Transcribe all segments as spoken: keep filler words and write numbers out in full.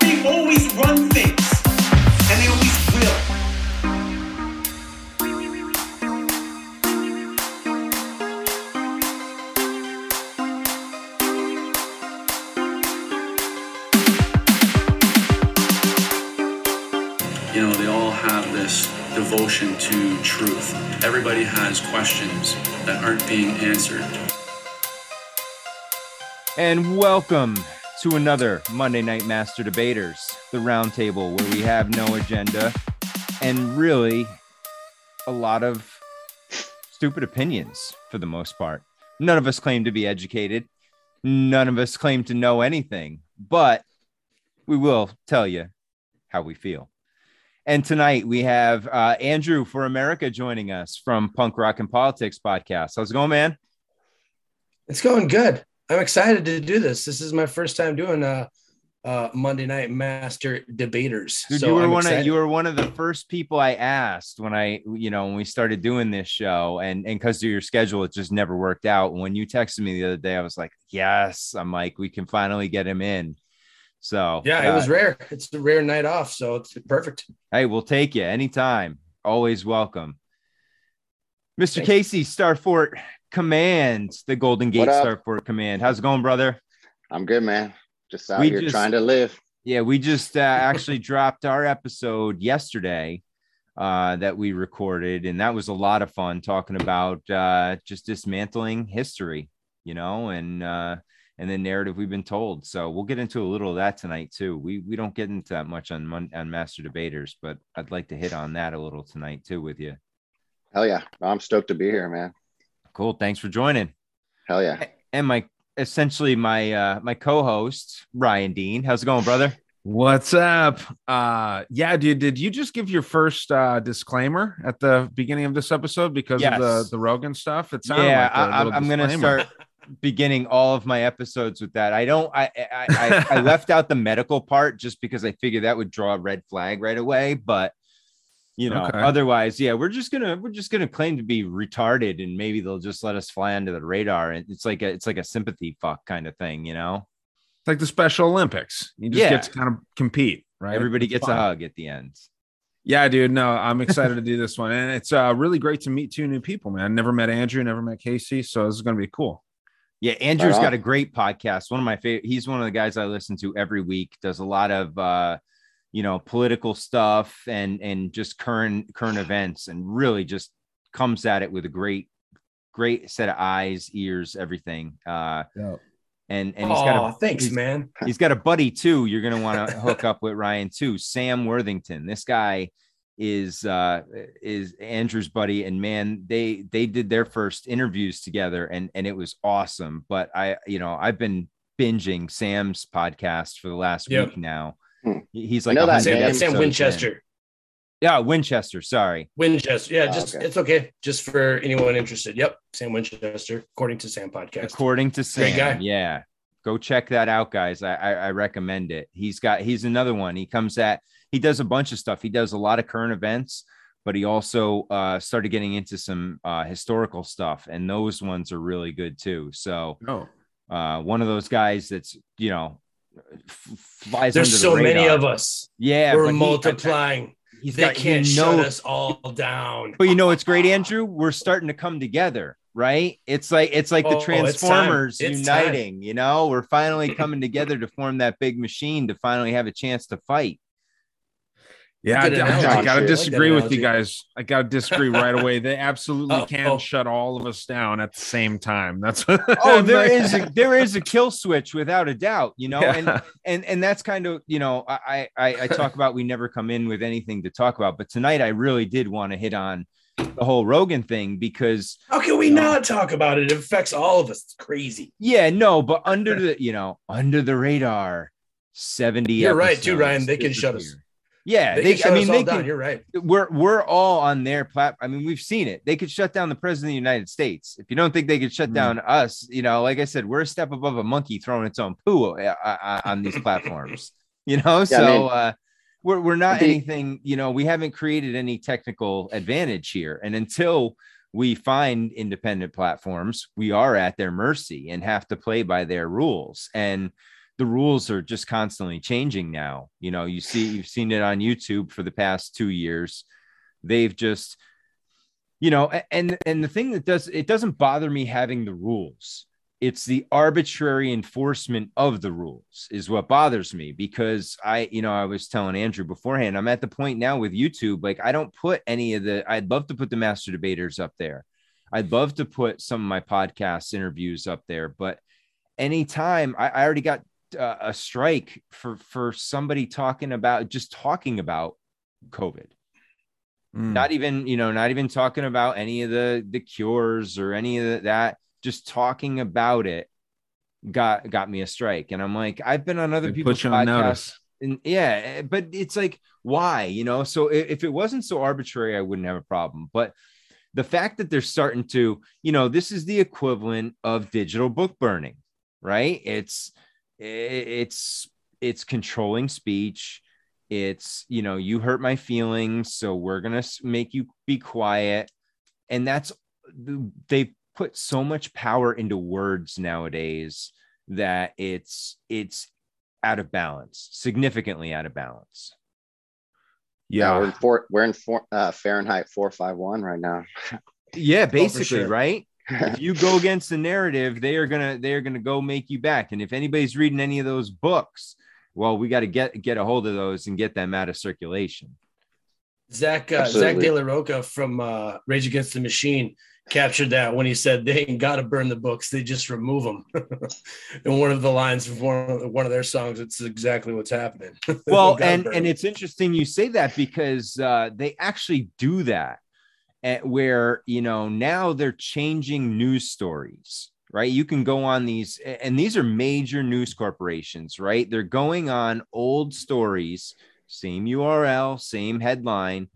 They always run things, and they always will. Devotion to truth. Everybody has questions that aren't being answered. And welcome to another Monday Night Master Debaters, the roundtable where we have no agenda and really a lot of stupid opinions for the most part. None of us claim to be educated. None of us claim to know anything, but we will tell you how we feel. And tonight we have uh, Andrew for America joining us from Punk Rock and Politics Podcast. How's it going, man? It's going good. I'm excited to do this. This is my first time doing uh, uh, Monday Night Master Debaters. Dude, so you were I'm one. Of, you were one of the first people I asked when I, you know, when we started doing this show, and and because of your schedule, it just never worked out. When you texted me the other day, I was like, yes. I'm like, we can finally get him in. So yeah, it uh, was rare. It's a rare night off, so it's perfect. Hey, we'll take you anytime. Always welcome, Mister Thanks. Casey Starfort Command, the Golden Gate Starboard Command. How's it going, brother? I'm good, man. Just out we here just, trying to live. Yeah, we just uh, actually dropped our episode yesterday uh, that we recorded, and that was a lot of fun talking about uh, just dismantling history, you know, and. Uh, and the narrative we've been told. So we'll get into a little of that tonight too. We we don't get into that much on on Master Debaters, but I'd like to hit on that a little tonight too with you. Hell yeah. I'm stoked to be here, man. Cool. Thanks for joining. Hell yeah. And my, essentially my, uh, my co-host Ryan Dean. How's it going, brother? What's up? Uh, yeah, dude, did you just give your first uh, disclaimer at the beginning of this episode because yes. of the, the Rogan stuff? It sounded yeah, like I, I'm, I'm going to start beginning all of my episodes with that. I don't, I, I, I, I left out the medical part just because I figured that would draw a red flag right away. But you know, okay. Otherwise, yeah, we're just gonna, we're just gonna claim to be retarded, and maybe they'll just let us fly under the radar. And it's like a, it's like a sympathy fuck kind of thing, you know. It's like the Special Olympics. You just yeah. get to kind of compete, right? Everybody gets fun. A hug at the end. Yeah, dude. No, I'm excited to do this one, and it's uh, really great to meet two new people, man. I never met Andrew, never met Casey, so this is gonna be cool. Yeah, Andrew's got a great podcast. One of my favorite. He's one of the guys I listen to every week. Does a lot of, uh, you know, political stuff and and just current current events, and really just comes at it with a great, great set of eyes, ears, everything. Uh, yep. And and he's got. Oh, thanks, he's, man. He's got a buddy too. You're gonna want to hook up with Ryan too. Sam Worthington. This guy is uh is Andrew's buddy, and man, they they did their first interviews together, and and it was awesome. But I you know I've been binging Sam's podcast for the last yep. week now. He's like that Sam, Sam Winchester in. yeah Winchester sorry Winchester yeah just oh, okay. It's okay just for anyone interested. Yep, Sam Winchester, according to Sam podcast, according to Sam. Great guy. Yeah, go check that out, guys. I, I I recommend it. He's got he's another one. He comes at He does a bunch of stuff. He does a lot of current events, but he also uh, started getting into some uh, historical stuff, and those ones are really good too. So, oh. uh, one of those guys that's you know f- flies. There's under so the radar. Many of us. Yeah, we're multiplying. He, he's they got, can't you know, shut us all down. But you know, it's great, Andrew. We're starting to come together, right? It's like it's like oh, the Transformers it's it's uniting. Time. You know, we're finally coming together to form that big machine to finally have a chance to fight. Yeah, I, I, I got to disagree like with you guys. I got to disagree right away. They absolutely oh, can oh. shut all of us down at the same time. That's what oh, there like. is a, there is a kill switch without a doubt, you know, yeah. and and and that's kind of you know I, I I talk about we never come in with anything to talk about, but tonight I really did want to hit on the whole Rogan thing because how can we you know, not talk about it? It affects all of us. It's crazy. Yeah, no, but under the you know under the radar, seventy. You're right, too, Ryan. They can shut us. Yeah, they, they I mean, they can, you're right. We're we're all on their platform. I mean, we've seen it. They could shut down the president of the United States. If you don't think they could shut mm. down us, you know, like I said, we're a step above a monkey throwing its own poo uh, on these platforms. You know, yeah, so I mean, uh, we're we're not they, anything. You know, we haven't created any technical advantage here, and until we find independent platforms, we are at their mercy and have to play by their rules. And the rules are just constantly changing now. You know, you see, you've seen it on YouTube for the past two years. They've just, you know, and, and the thing that does, it doesn't bother me having the rules. It's the arbitrary enforcement of the rules is what bothers me, because I, you know, I was telling Andrew beforehand, I'm at the point now with YouTube, like I don't put any of the, I'd love to put the master debaters up there. I'd love to put some of my podcast interviews up there, but anytime I, I already got uh, a strike for, for somebody talking about, just talking about COVID. Mm. Not even, you know, not even talking about any of the, the cures or any of the, that. Just talking about it got got me a strike, and I'm like, I've been on other people's podcasts, and yeah, but it's like, why, you know? So if it wasn't so arbitrary, I wouldn't have a problem. But the fact that they're starting to, you know, this is the equivalent of digital book burning, right? It's it's it's controlling speech. It's, you know, you hurt my feelings, so we're gonna make you be quiet, and that's they've put so much power into words nowadays that it's it's out of balance, significantly out of balance. Yeah, yeah we're in, four, we're in four, uh, Fahrenheit four fifty-one right now. Yeah, basically, oh, sure. Right? If you go against the narrative, they are gonna they are gonna go make you back. And if anybody's reading any of those books, well, we got to get get a hold of those and get them out of circulation. Zach uh, Zach De La Rocha from uh, Rage Against the Machine captured that when he said they ain't got to burn the books, they just remove them. And one of the lines from one of, one of their songs, it's exactly what's happening. Well, and, and it's interesting you say that, because uh, they actually do that at where, you know, now they're changing news stories, right? You can go on these, and these are major news corporations, right? They're going on old stories, same U R L, same headline,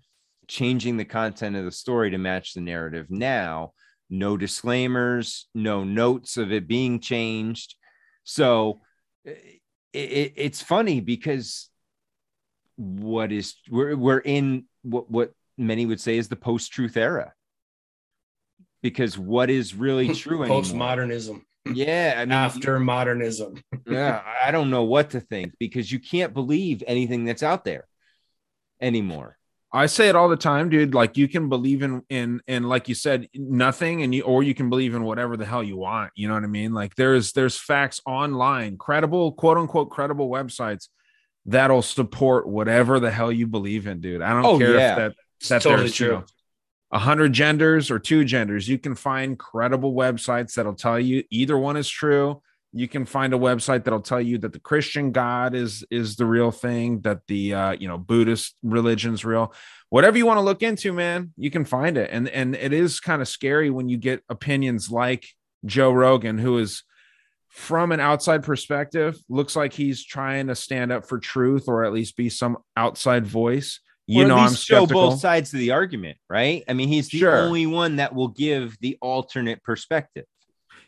changing the content of the story to match the narrative. Now, no disclaimers, no notes of it being changed. So it, it, it's funny, because what is we're, we're in what, what many would say is the post-truth era, because what is really true anymore? Postmodernism. Yeah. I mean, after modernism. Yeah. I don't know what to think, because you can't believe anything that's out there anymore. I say it all the time, dude. Like, you can believe in, in, and like you said, nothing, and you, or you can believe in whatever the hell you want. You know what I mean? Like, there's, there's facts online, credible, quote unquote, credible websites that'll support whatever the hell you believe in, dude. I don't oh, care yeah. if that, that's totally true. You know, a hundred genders or two genders. You can find credible websites that'll tell you either one is true. You can find a website that'll tell you that the Christian God is is the real thing, that the uh, you know, Buddhist religion's real. Whatever you want to look into, man, you can find it. And and it is kind of scary when you get opinions like Joe Rogan, who is, from an outside perspective, looks like he's trying to stand up for truth, or at least be some outside voice. You or know, I'm skeptical. Show both sides of the argument, right? I mean, he's the sure. only one that will give the alternate perspective.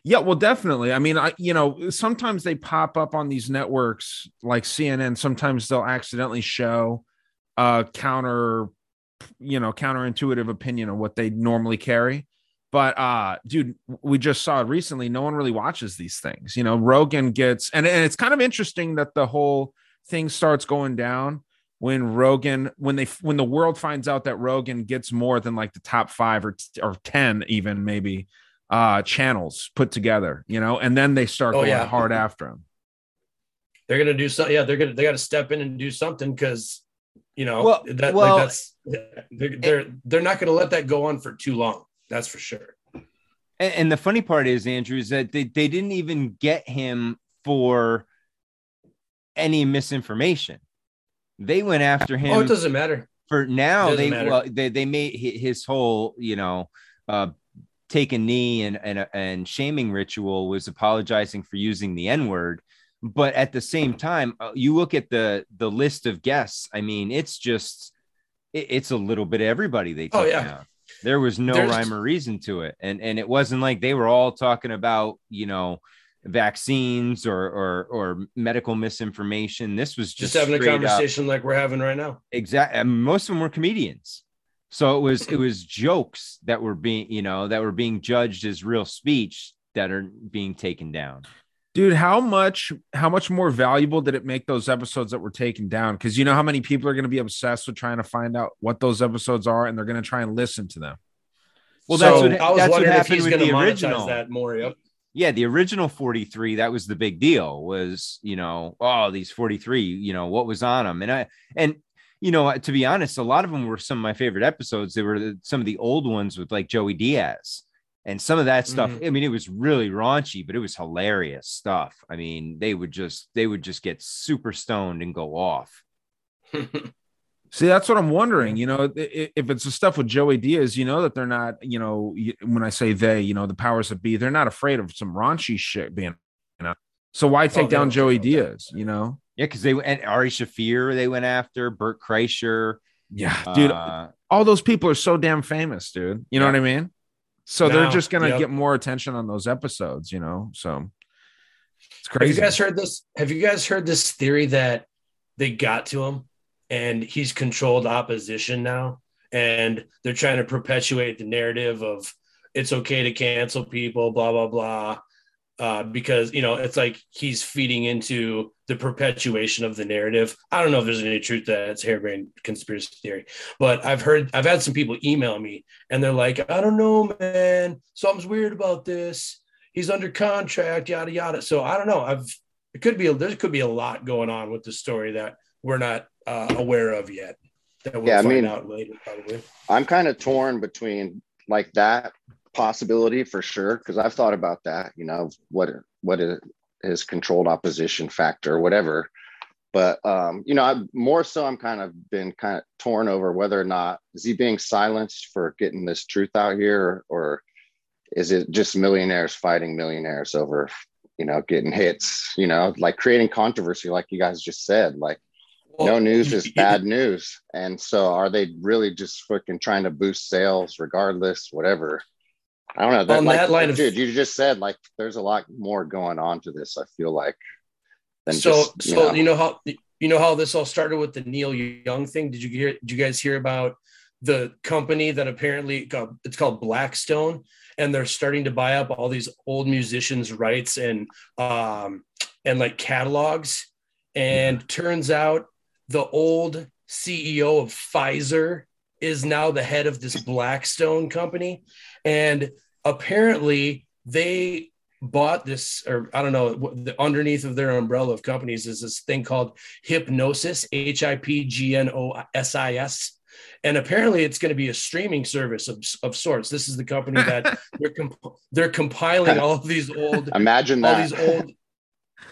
Yeah, well, definitely. I mean, I, you know, sometimes they pop up on these networks like C N N. Sometimes they'll accidentally show a counter, you know, counterintuitive opinion of what they normally carry. But, uh, dude, we just saw it recently. No one really watches these things. You know, Rogan gets, and, and it's kind of interesting that the whole thing starts going down when Rogan, when they, when the world finds out that Rogan gets more than like the top five or or ten, even maybe. Uh, channels put together, you know, and then they start oh, going yeah. hard after them. They're gonna do something. Yeah, they're gonna they got to step in and do something, because you know well, that well, like that's they're they're, they're not gonna let that go on for too long. That's for sure. And, and the funny part is, Andrew, is that they, they didn't even get him for any misinformation. They went after him. Oh, it doesn't matter. For now, they matter. Well, they they made his whole, you know, uh, take a knee and, and and shaming ritual was apologizing for using the N-word, But at the same time, you look at the the list of guests. I mean, it's just it, it's a little bit of everybody they took oh, yeah. down. There was no There's... rhyme or reason to it, and and it wasn't like they were all talking about, you know, vaccines or or or medical misinformation. This was just, just having a conversation up, like we're having right now. Exactly. Most of them were comedians, so it was it was jokes that were being you know that were being judged as real speech that are being taken down. Dude, how much how much more valuable did it make those episodes that were taken down? Because you know how many people are going to be obsessed with trying to find out what those episodes are, and they're going to try and listen to them. Well, so, that's what I was that's wondering what happened if he's going to monetize that more. Yep. Yeah, the original forty-three, that was the big deal. Was you know, oh, these forty-three, you know, what was on them? And I and you know, to be honest, a lot of them were some of my favorite episodes. They were some of the old ones with like Joey Diaz. And some of that stuff, mm-hmm. I mean, it was really raunchy, but it was hilarious stuff. I mean, they would just they would just get super stoned and go off. See, that's what I'm wondering. You know, if it's the stuff with Joey Diaz, you know that they're not, you know, when I say they, you know, the powers that be, they're not afraid of some raunchy shit being, you know. So why take oh, down Joey Diaz, you know? Yeah, because they and Ari Shaffir, they went after Bert Kreischer. Yeah, dude, uh, all those people are so damn famous, dude. You know yeah. what I mean? So now, they're just going to yep. get more attention on those episodes, you know, so it's crazy. Have you guys heard this? Have you guys heard this theory that they got to him and he's controlled opposition now? And they're trying to perpetuate the narrative of it's okay to cancel people, blah, blah, blah. Uh, because, you know, it's like he's feeding into the perpetuation of the narrative. I don't know if there's any truth to that. It's harebrained conspiracy theory. But I've heard, I've had some people email me and they're like, I don't know, man. Something's weird about this. He's under contract, yada, yada. So I don't know. I've, it could be, there could be a lot going on with the story that we're not uh, aware of yet. That we'll yeah, find I mean, out later, probably. I'm kind of torn between like that possibility for sure, because I've thought about that, you know, what what is controlled opposition factor, whatever. But um, you know, I more so I'm kind of been kind of torn over whether or not is he being silenced for getting this truth out here, or is it just millionaires fighting millionaires over, you know, getting hits, you know, like creating controversy, like you guys just said, like no news is bad news. And so are they really just fucking trying to boost sales regardless, whatever? I don't know. That, on like, that line dude, of, you just said like there's a lot more going on to this. I feel like. Than so, just, you so know. you know how you know how this all started with the Neil Young thing. Did you hear? Did you guys hear about the company that apparently got, it's called Blackstone, and they're starting to buy up all these old musicians' rights and um and like catalogs. And mm-hmm. turns out the old C E O of Pfizer is now the head of this Blackstone company. And apparently they bought this, or I don't know, the underneath of their umbrella of companies is this thing called Hipgnosis, H I P G N O S I S. And apparently it's going to be a streaming service of, of sorts. This is the company that they're, comp- they're compiling all of these old, imagine that. all these old,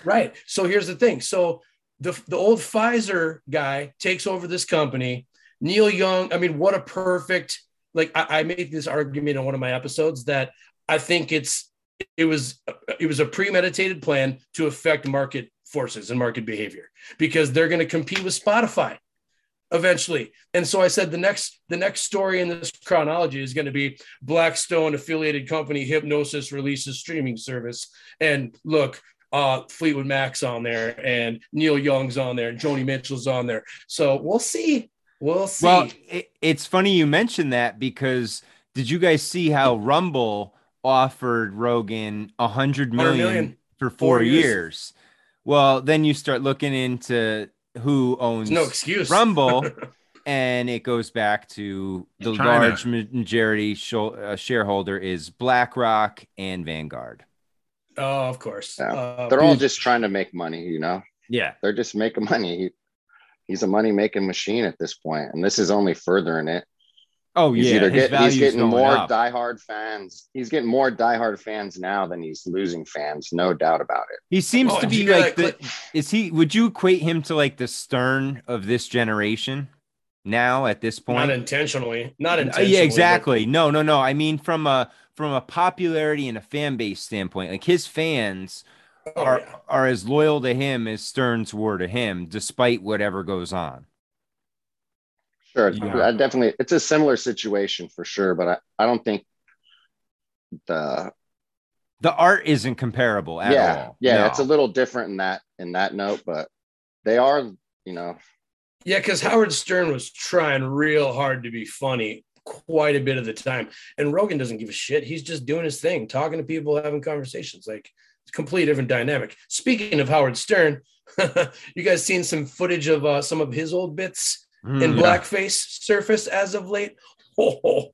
right. So here's the thing. So the, the old Pfizer guy takes over this company. Neil Young, I mean, what a perfect, like I, I made this argument on one of my episodes that I think it's, it was, it was a premeditated plan to affect market forces and market behavior, because they're going to compete with Spotify eventually. And so I said, the next, the next story in this chronology is going to be Blackstone affiliated company Hipgnosis releases streaming service. And look, Uh, Fleetwood Mac's on there and Neil Young's on there and Joni Mitchell's on there. So we'll see. We'll see. Well, it, it's funny you mentioned that, because did you guys see how Rumble offered Rogan a hundred million for four, four years. years? Well, then you start looking into who owns no excuse. Rumble, and it goes back to the China. large majority sh- uh, shareholder is BlackRock and Vanguard. Oh, of course. Yeah. Uh, They're all just trying to make money, you know? Yeah. They're just making money. He, he's a money-making machine at this point, and this is only furthering it. Oh, he's yeah. Either get, he's getting more up. diehard fans. He's getting more diehard fans now than he's losing fans, no doubt about it. He seems oh, to be like the... Is he? Would you equate him to like the Stern of this generation now at this point? Not intentionally. Not intentionally. Yeah, exactly. But... No, no, no. I mean, from a... from a popularity and a fan base standpoint, like his fans oh, are, yeah. are as loyal to him as Stern's were to him, despite whatever goes on. Sure. Yeah. I definitely, it's a similar situation for sure, but I, I don't think the... The art isn't comparable at yeah, all. Yeah, no. It's a little different in that in that note, but they are, you know... Yeah, because Howard Stern was trying real hard to be funny quite a bit of the time. And Rogan doesn't give a shit. He's just doing his thing, talking to people, having conversations. Like, it's a completely different dynamic. Speaking of Howard Stern, you guys seen some footage of uh, some of his old bits mm, in yeah. blackface surface as of late? Oh,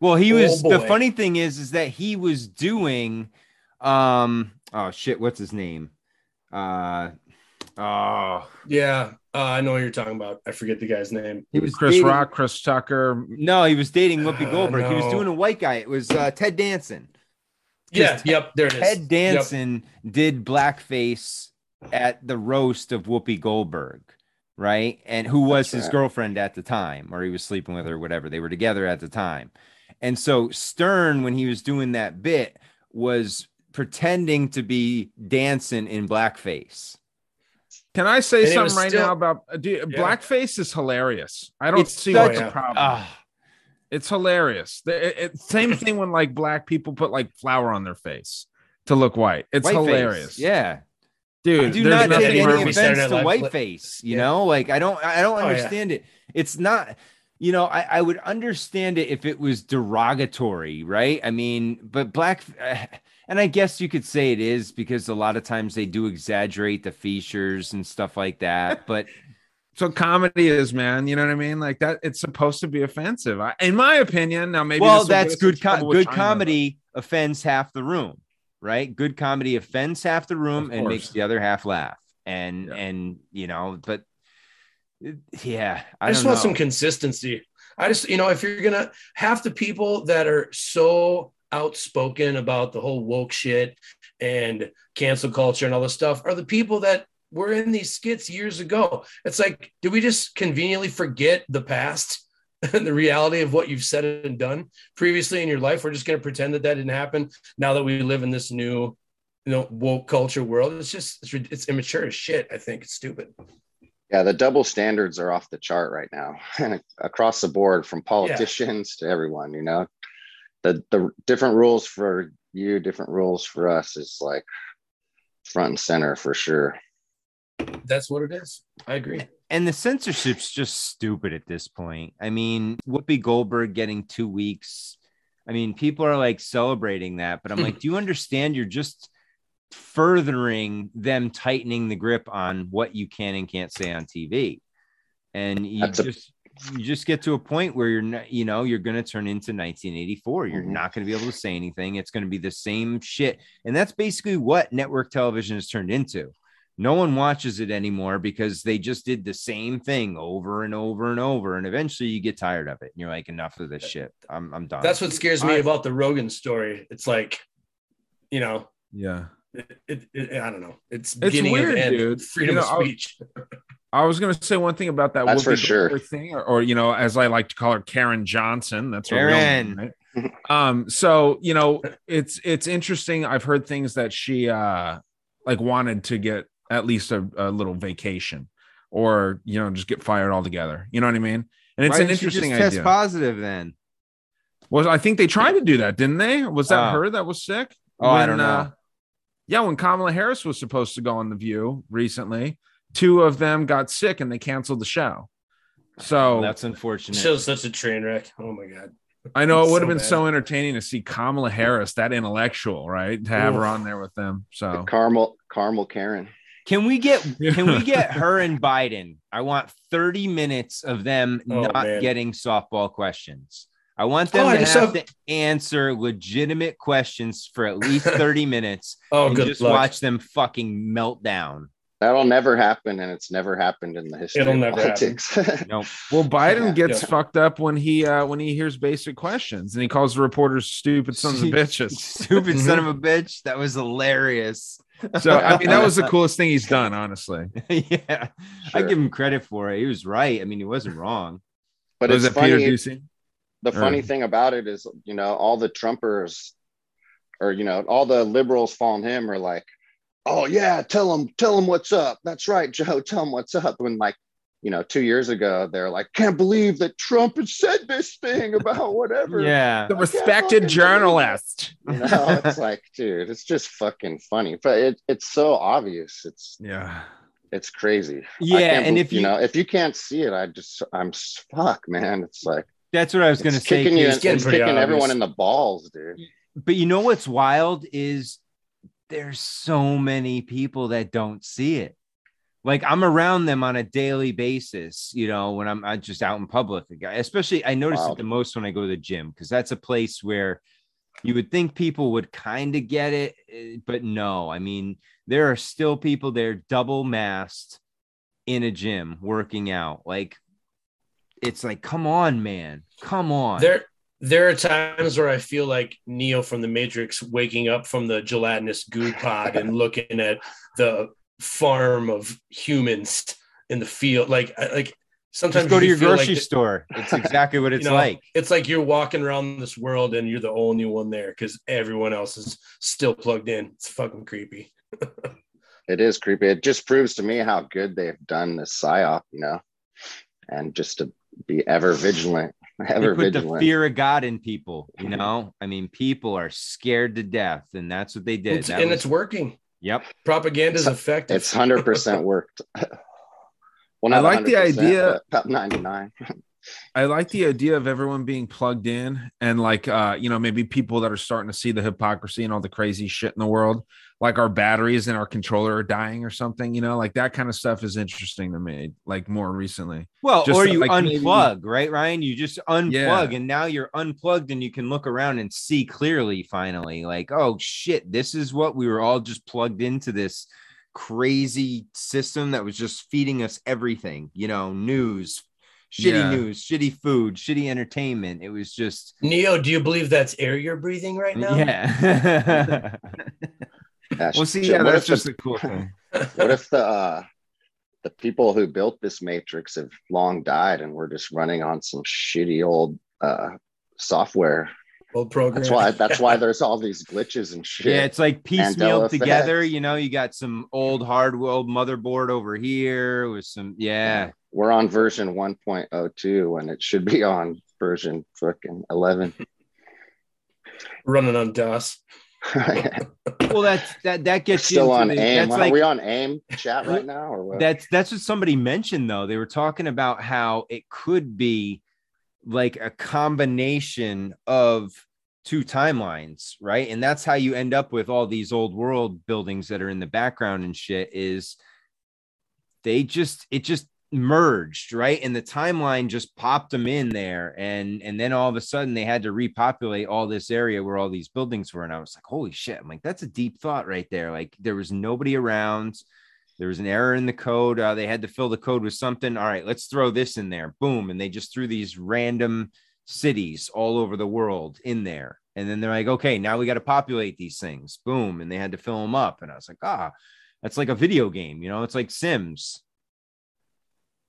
well, he was, oh the funny thing is, is that he was doing, um, oh shit, what's his name? Uh, oh, yeah. Uh, I know what you're talking about. I forget the guy's name. He was Chris dating, Rock, Chris Tucker. No, he was dating Whoopi Goldberg. Uh, no. He was doing a white guy. It was uh, Ted Danson. Yeah, Ted, yep, there it is. Ted Danson yep. did blackface at the roast of Whoopi Goldberg, right? And who was That's his right. girlfriend at the time, or he was sleeping with her, whatever. They were together at the time. And so Stern, when he was doing that bit, was pretending to be Danson in blackface. Can I say and something right still, now about do you, yeah. blackface is hilarious. I don't it's see what's the problem. Uh, it's hilarious. The, it, it, same thing when like black people put like flour on their face to look white. It's white hilarious. Face. Yeah. Dude, I do not take any offense to whiteface, you yeah. know? Like I don't I don't understand oh, yeah. it. It's not, you know, I, I would understand it if it was derogatory, right? I mean, but black uh, and I guess you could say it is because a lot of times they do exaggerate the features and stuff like that. But so comedy is, man, you know what I mean? Like that, it's supposed to be offensive, I, in my opinion. Now, maybe well, that's good. Com- good China, comedy but... offends half the room, right? Good comedy offends half the room and makes the other half laugh. And yeah. and you know, but yeah, I, I just don't want know. some consistency. I just, you know, if you're gonna half the people that are so outspoken about the whole woke shit and cancel culture and all this stuff are the people that were in these skits years ago. It's like, did we just conveniently forget the past and the reality of what you've said and done previously in your life? We're just going to pretend that that didn't happen now that we live in this new, you know, woke culture world. It's just, it's, it's immature as shit. I think it's stupid. Yeah. The double standards are off the chart right now and across the board from politicians yeah. to everyone, you know, The the different rules for you, different rules for us is like front and center for sure. That's what it is. I agree. And the censorship's just stupid at this point. I mean, Whoopi Goldberg getting two weeks. I mean, people are like celebrating that, but I'm like, do you understand you're just furthering them tightening the grip on what you can and can't say on T V? And you That's just... A- You just get to a point where you're not, you know, you're going to turn into nineteen eighty-four. You're mm-hmm. not going to be able to say anything. It's going to be the same shit. And that's basically what network television has turned into. No one watches it anymore because they just did the same thing over and over and over. And eventually you get tired of it. And you're like, enough of this shit. I'm, I'm done. That's what scares me I, about the Rogan story. It's like, you know, yeah, it, it, it, I don't know. It's, it's beginning weird, and dude. Freedom you know, of speech. I'll... I was going to say one thing about that that's for sure. thing, or, or, you know, as I like to call her, Karen Johnson. That's her Karen. Real name, right? um, so, you know, it's it's interesting. I've heard things that she uh, like wanted to get at least a, a little vacation or, you know, just get fired altogether. You know what I mean? And it's Why an interesting just test idea. Positive then. Well, I think they tried to do that, didn't they? Was that oh. her that was sick? Oh, when, I don't know. Uh, yeah. When Kamala Harris was supposed to go on The View recently, two of them got sick and they canceled the show. So that's unfortunate. It was such a train wreck. Oh my God. I know it's it would so have been bad. So entertaining to see Kamala Harris, that intellectual, right? To have Oof. her on there with them. So the Carmel, Carmel Karen. Can we get, can we get her and Biden? I want thirty minutes of them oh, not man. getting softball questions. I want them oh, to have have... to answer legitimate questions for at least thirty minutes. Oh, and good just luck. Watch them fucking melt down. That'll never happen, and it's never happened in the history It'll of never politics. Nope. Well, Biden gets yeah. fucked up when he uh, when he hears basic questions, and he calls the reporters stupid sons of bitches. Stupid son of a bitch. That was hilarious. So, I mean, that was the coolest thing he's done, honestly. yeah. Sure. I give him credit for it. He was right. I mean, he wasn't wrong. But was it's it funny, Peter Ducey? The funny or... thing about it is, you know, all the Trumpers or, you know, all the liberals following him are like, oh yeah, tell them, tell them what's up. That's right, Joe, tell them what's up. When like, you know, two years ago, they're like, can't believe that Trump had said this thing about whatever. Yeah, the respected journalist. You know, it's like, dude, it's just fucking funny. But it, it's so obvious. It's yeah, it's crazy. Yeah, and if you, you know, if you can't see it, I just, I'm fuck, man. It's like, that's what I was going to say. Kicking you, it's kicking everyone in the balls, dude. But you know what's wild is there's so many people that don't see it. Like, I'm around them on a daily basis, you know, when I'm, I'm just out in public. Especially, I notice wow. it the most when I go to the gym, because that's a place where you would think people would kind of get it. But no, I mean, there are still people there double masked in a gym working out. Like, it's like, come on, man, come on. There, there are times where I feel like Neo from the Matrix waking up from the gelatinous goo pod and looking at the farm of humans in the field, like like sometimes just go to your grocery like, store. It's exactly what it's you know, like. It's like you're walking around this world and you're the only one there because everyone else is still plugged in. It's fucking creepy. It is creepy. It just proves to me how good they've done this psyop, you know, and just to be ever vigilant, ever they put vigilant. The fear of God in people, you know. I mean, people are scared to death, and that's what they did. It's, and was- it's working. Yep. Propaganda is effective. It's one hundred percent worked. Well, I like the idea. ninety-nine I like the idea of everyone being plugged in and like, uh, you know, maybe people that are starting to see the hypocrisy and all the crazy shit in the world, like our batteries and our controller are dying or something, you know, like that kind of stuff is interesting to me, like more recently. Well, just or you like unplug, maybe, right, Ryan? You just unplug yeah. and now you're unplugged and you can look around and see clearly finally like, oh, shit, this is what we were all just plugged into this crazy system that was just feeding us everything, you know, news, shitty yeah. news, shitty food, shitty entertainment. It was just Neo. Do you believe that's air you're breathing right now? Yeah. Gosh, well, see, yeah, that's just the, a cool thing. What if the uh, the people who built this matrix have long died and we're just running on some shitty old uh, software? Old program. That's why. That's why there's all these glitches and shit. Yeah, it's like piecemeal together. You know, you got some old hardware, old motherboard over here with some yeah. yeah. We're on version one point oh two when it should be on version fucking eleven. Running on DOS. Well, that's that that gets still you into on the, AIM. That's Are like, we on AIM chat right now, or what? That's that's what somebody mentioned though. They were talking about how it could be like a combination of two timelines, right? And that's how you end up with all these old world buildings that are in the background and shit. Is they just it just merged, right? And the timeline just popped them in there, and and then all of a sudden they had to repopulate all this area where all these buildings were. And I was like, holy shit, I'm like, that's a deep thought right there. Like, there was nobody around, there was an error in the code, uh, they had to fill the code with something. All right, let's throw this in there, boom, and they just threw these random cities all over the world in there. And then they're like, okay, now we got to populate these things, boom, and they had to fill them up. And I was like, ah, that's like a video game, you know, it's like Sims.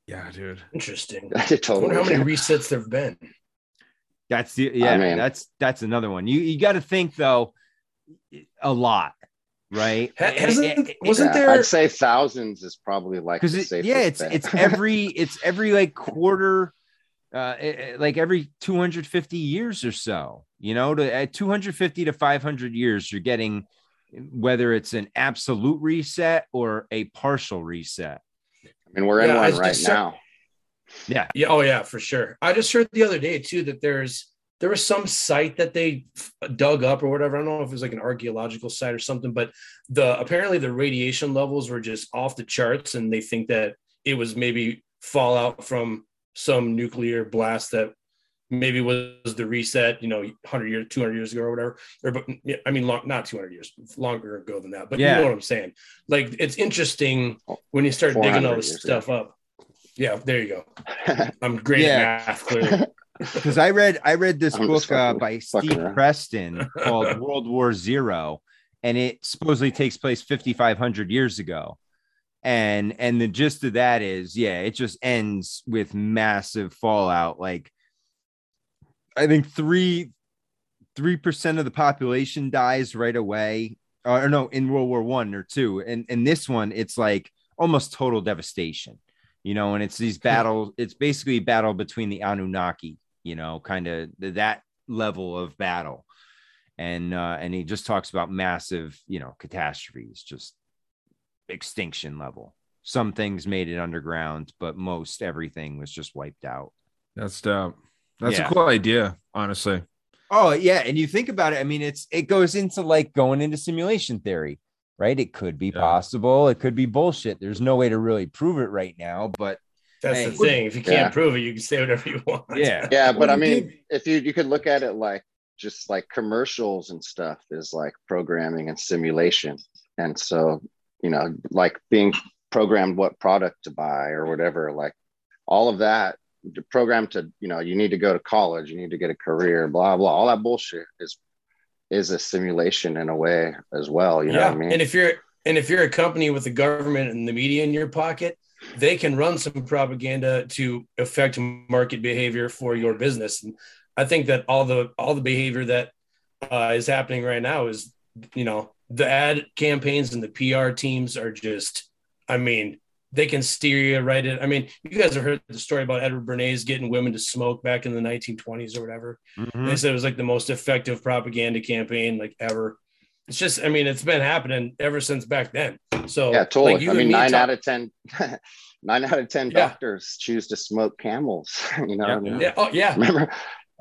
Yeah, dude. Interesting. Totally. I wonder how many resets there've been. That's the yeah. I mean, that's that's another one. You you got to think though, a lot, right? Hasn't, wasn't yeah, there? I'd say thousands is probably like because it, yeah, it's thing. it's every it's every like quarter, uh, it, it, like every two hundred fifty years or so. You know, to at two hundred fifty to five hundred years, you're getting whether it's an absolute reset or a partial reset. I mean, we're in yeah, one right said, now. Yeah. Yeah. Oh, yeah, for sure. I just heard the other day, too, that there's there was some site that they dug up or whatever. I don't know if it was like an archaeological site or something, but the apparently the radiation levels were just off the charts. And they think that it was maybe fallout from some nuclear blast that maybe was the reset, you know, one hundred years, two hundred years ago or whatever. Or, but I mean, long, not two hundred years, longer ago than that. But yeah. You know what I'm saying? Like, it's interesting when you start digging all this stuff ago. Up. Yeah, there you go. I'm great yeah. at math, clearly. Because I read, I read this I'm book uh, by Steve around. Preston called World War Zero, and it supposedly takes place fifty-five hundred years ago. And and the gist of that is, yeah, it just ends with massive fallout, like, I think three three percent of the population dies right away. or no, in World War One or two. And in this one, it's like almost total devastation, you know, and it's these battles. It's basically a battle between the Anunnaki, you know, kind of that level of battle. And uh, and he just talks about massive, you know, catastrophes, just extinction level. Some things made it underground, but most everything was just wiped out. That's uh, that's yeah. a cool idea, honestly. Oh, yeah. And you think about it. I mean, it's it goes into like going into simulation theory, right? It could be yeah. possible. It could be bullshit. There's no way to really prove it right now. But that's hey, the thing. If you can't yeah. prove it, you can say whatever you want. Yeah. Yeah. But I mean, if you you could look at it like just like commercials and stuff is like programming and simulation. And so, you know, like being programmed what product to buy or whatever, like all of that programmed to, you know, you need to go to college, you need to get a career, blah, blah, all that bullshit is, is a simulation in a way as well. You yeah. know what I mean? And if you're, and if you're a company with the government and the media in your pocket, they can run some propaganda to affect market behavior for your business. And I think that all the, all the behavior that uh, is happening right now is, you know, the ad campaigns and the P R teams are just, I mean, they can steer you right in. I mean, you guys have heard the story about Edward Bernays getting women to smoke back in the nineteen twenties or whatever. Mm-hmm. They said it was like the most effective propaganda campaign like ever. It's just, I mean, it's been happening ever since back then. So yeah, totally. Like I mean, me nine talk- out of ten, nine out of ten doctors yeah. choose to smoke camels. You know, yeah. I mean? yeah. oh yeah, remember?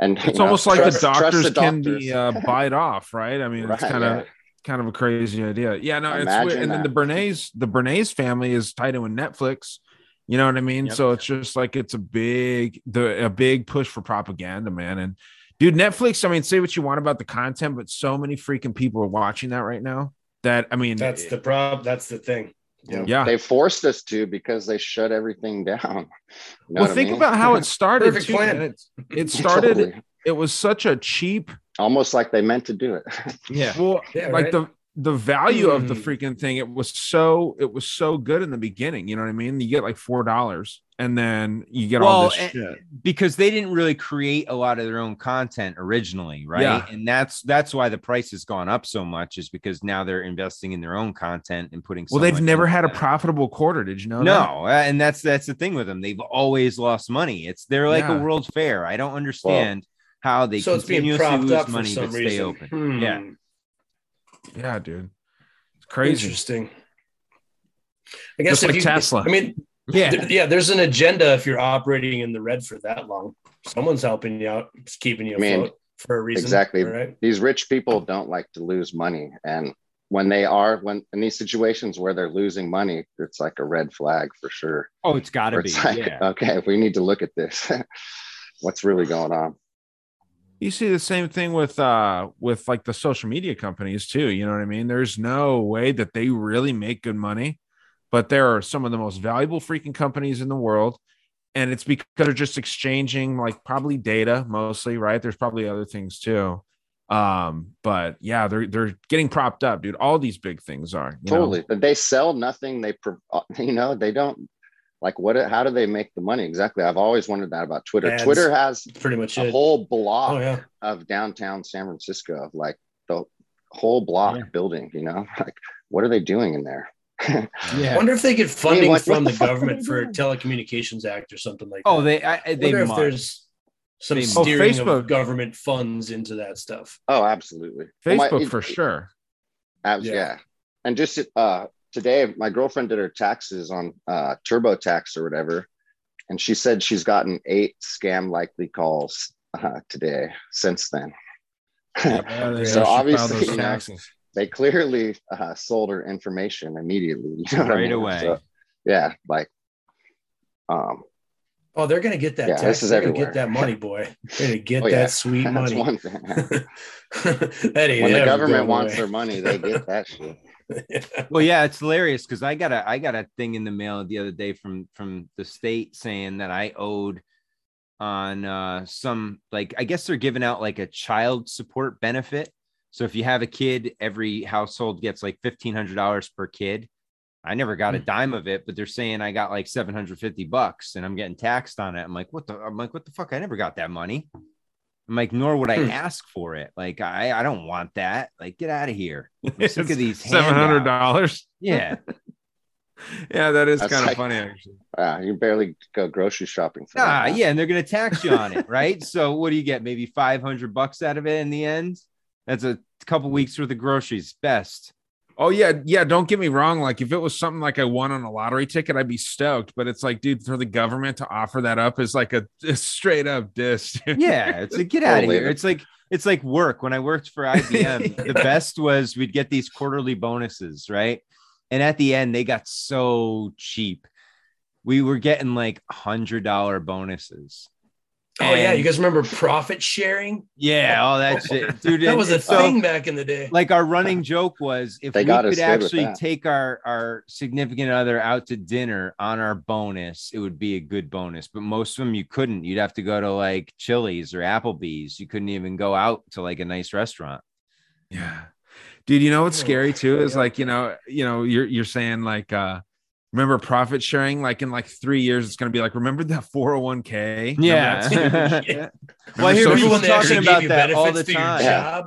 And it's almost know, like trust, the, doctors the doctors can be uh, bite off, right? I mean, right, it's kind of. Yeah. Kind of a crazy idea. Yeah, no, Imagine it's weird. And that. then the Bernays, the Bernays family is tied in with Netflix. You know what I mean? Yep. So it's just like it's a big the a big push for propaganda, man. And dude, Netflix, I mean, say what you want about the content, but so many freaking people are watching that right now that I mean that's the problem. That's the thing. You know, yeah, they forced us to because they shut everything down. You know well, think I mean? about how it started. Perfect too, plan. It, it started, totally. It was such a cheap. Almost like they meant to do it. Yeah. Well, yeah, like right? the the value mm. of the freaking thing, it was so it was so good in the beginning. You know what I mean? You get like four dollars, and then you get well, all this shit because they didn't really create a lot of their own content originally, right? Yeah. And that's that's why the price has gone up so much is because now they're investing in their own content and putting. So well, they've never had that. a profitable quarter. Did you know? No, that? and that's that's the thing with them. They've always lost money. It's they're like yeah. a world fair. I don't understand. Well, How they so continuously lose money but reason. stay open. Hmm. Yeah. Yeah, dude. It's crazy. Interesting. I guess Just if like you, Tesla. I mean, yeah. Th- yeah, there's an agenda if you're operating in the red for that long. Someone's helping you out, keeping you I mean, afloat for a reason. Exactly. Right? These rich people don't like to lose money. And when they are, when in these situations where they're losing money, it's like a red flag for sure. Oh, it's got to be. Like, yeah. Okay, we need to look at this. What's really going on? You see the same thing with uh with like the social media companies too. You know what I mean? There's no way that they really make good money, but there are some of the most valuable freaking companies in the world, and it's because they're just exchanging like probably data mostly, right? There's probably other things too, um, but yeah, they're they're getting propped up, dude. All these big things are you totally. Know? They sell nothing. They you know they don't. Like what? How do they make the money exactly? I've always wondered that about Twitter. Ads, Twitter has pretty much a it. whole block oh, yeah. of downtown San Francisco, of like the whole block yeah. building. You know, like what are they doing in there? yeah. I wonder if they get funding I mean, what, from what the, the government for Telecommunications Act or something like. Oh, that. they I, they. I wonder if there's some they steering oh, of government funds into that stuff. Oh, absolutely. Facebook well, my, for it, sure. Abs- yeah. yeah, and just uh. Today, my girlfriend did her taxes on uh, TurboTax or whatever, and she said she's gotten eight scam likely calls uh, today since then. Yeah, so obviously, you know, they clearly uh, sold her information immediately. You know right I mean? away. So, yeah, like. Um, oh, they're gonna get that. Yeah, tax. This is they're everywhere. Gonna get that money, boy. They're gonna get oh, yeah. that sweet money. That's one thing. that ain't when the government wants their money, they get that shit. Well, yeah, it's hilarious because I got a I got a thing in the mail the other day from from the state saying that I owed on uh, some like I guess they're giving out like a child support benefit. So if you have a kid, every household gets like fifteen hundred dollars per kid. I never got a dime of it, but they're saying I got like seven hundred fifty bucks, and I'm getting taxed on it. I'm like, what the? I'm like, what the fuck? I never got that money. I'm like, nor would I ask for it. Like, I, I don't want that. Like, get out of here. I'm sick of these seven hundred dollars. Yeah. Yeah, that is kind of like, funny, actually. Wow, you can barely go grocery shopping for ah, that. Yeah, and they're going to tax you on it, right? So what do you get? Maybe five hundred bucks out of it in the end? That's a couple weeks worth of groceries, best. Oh, yeah, yeah, don't get me wrong. Like, if it was something like I won on a lottery ticket, I'd be stoked. But it's like, dude, for the government to offer that up is like a, a straight-up diss. Dude. Yeah, it's like, get out of here. It's like, it's like work. When I worked for I B M, yeah. The best was we'd get these quarterly bonuses, right? And at the end, they got so cheap. We were getting like one hundred dollars bonuses. Oh, and yeah. You guys remember profit sharing? Yeah, all that shit. Dude, that was a so, thing back in the day. Like our running joke was if they we could actually take our, our significant other out to dinner on our bonus, it would be a good bonus. But most of them you couldn't. You'd have to go to like Chili's or Applebee's. You couldn't even go out to like a nice restaurant. Yeah. Dude, you know what's scary too is like, you know, you know, you're you're saying like, uh, remember profit sharing? Like in like three years, it's gonna be like, remember that four oh one k? Yeah. Well, I hear people talking about that all the time. Yeah.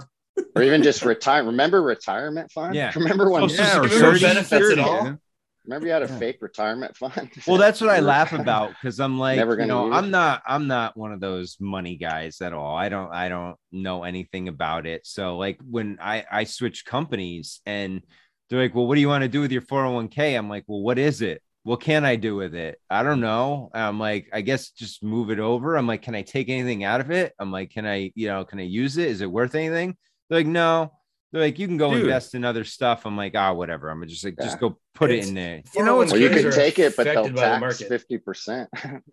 Or even just retire. Remember retirement fund? Yeah. Remember when? Yeah, remember benefits at all? Remember you had a yeah. fake retirement fund? Well, that's what I laugh about because I'm like, you know, I'm not I'm not one of those money guys at all. I don't I don't know anything about it. So like when I, I switch companies and they're like, well, what do you want to do with your four oh one k? I'm like, well, what is it? What can I do with it? I don't know. I'm like, I guess just move it over. I'm like, can I take anything out of it? I'm like, can I, you know, can I use it? Is it worth anything? They're like, no. They're like, you can go Dude. invest in other stuff. I'm like, ah, oh, whatever. I'm just like, yeah. just go put it's, it in there. You know, well, you can take it, but they'll tax the fifty percent.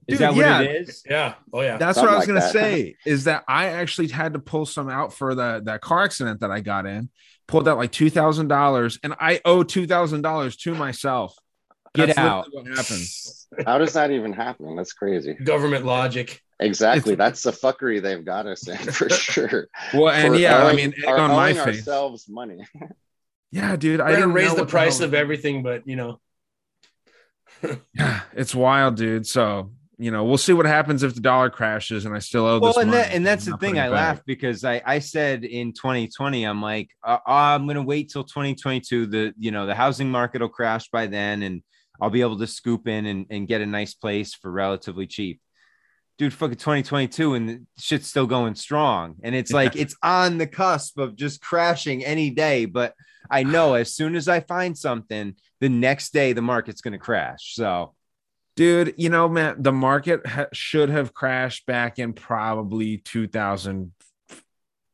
Is that yeah. what it is? Yeah. Oh, yeah. That's Something what I was like going to say is that I actually had to pull some out for the, that car accident that I got in, pulled out like two thousand dollars, and I owe two thousand dollars to myself. Get That's out. What happens. How does that even happen? That's crazy. Government logic. Exactly. That's the fuckery they've got us in for sure. Well, and for yeah, owing, I mean, on my face. Ourselves money. Yeah, dude. I didn't raise the price the of everything, but you know. Yeah, it's wild, dude. So, you know, we'll see what happens if the dollar crashes and I still owe well, this and money. That, and that's I'm the thing I better. laugh because I, I said in twenty twenty, I'm like, uh, I'm going to wait till twenty twenty-two. The, you know, the housing market will crash by then and I'll be able to scoop in and, and get a nice place for relatively cheap. Dude, fucking twenty twenty-two and the shit's still going strong. And it's like, it's on the cusp of just crashing any day. But I know as soon as I find something, the next day, the market's going to crash. So, dude, you know, man, the market ha- should have crashed back in probably two thousand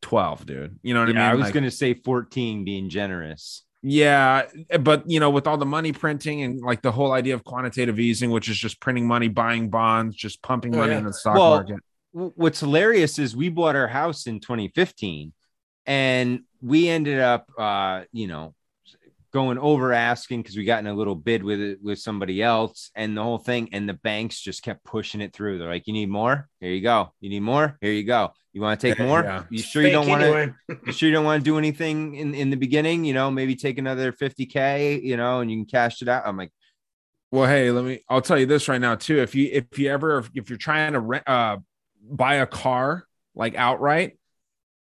twelve, dude. You know what yeah, I mean? I was like, going to say fourteen being generous. Yeah, but you know, with all the money printing and like the whole idea of quantitative easing, which is just printing money, buying bonds, just pumping money oh, yeah. in the stock well, market. What's hilarious is we bought our house in twenty fifteen and we ended up, uh, you know, going over asking because we got in a little bid with it with somebody else and the whole thing. And the banks just kept pushing it through. They're like, you need more? Here you go. You need more? Here you go. You want to take more? Yeah. You sure you don't want to? You sure you don't want to do anything in, in the beginning? You know, maybe take another fifty K, you know, and you can cash it out. I'm like, well, hey, let me. I'll tell you this right now too. If you if you ever if you're trying to rent, uh, buy a car like outright,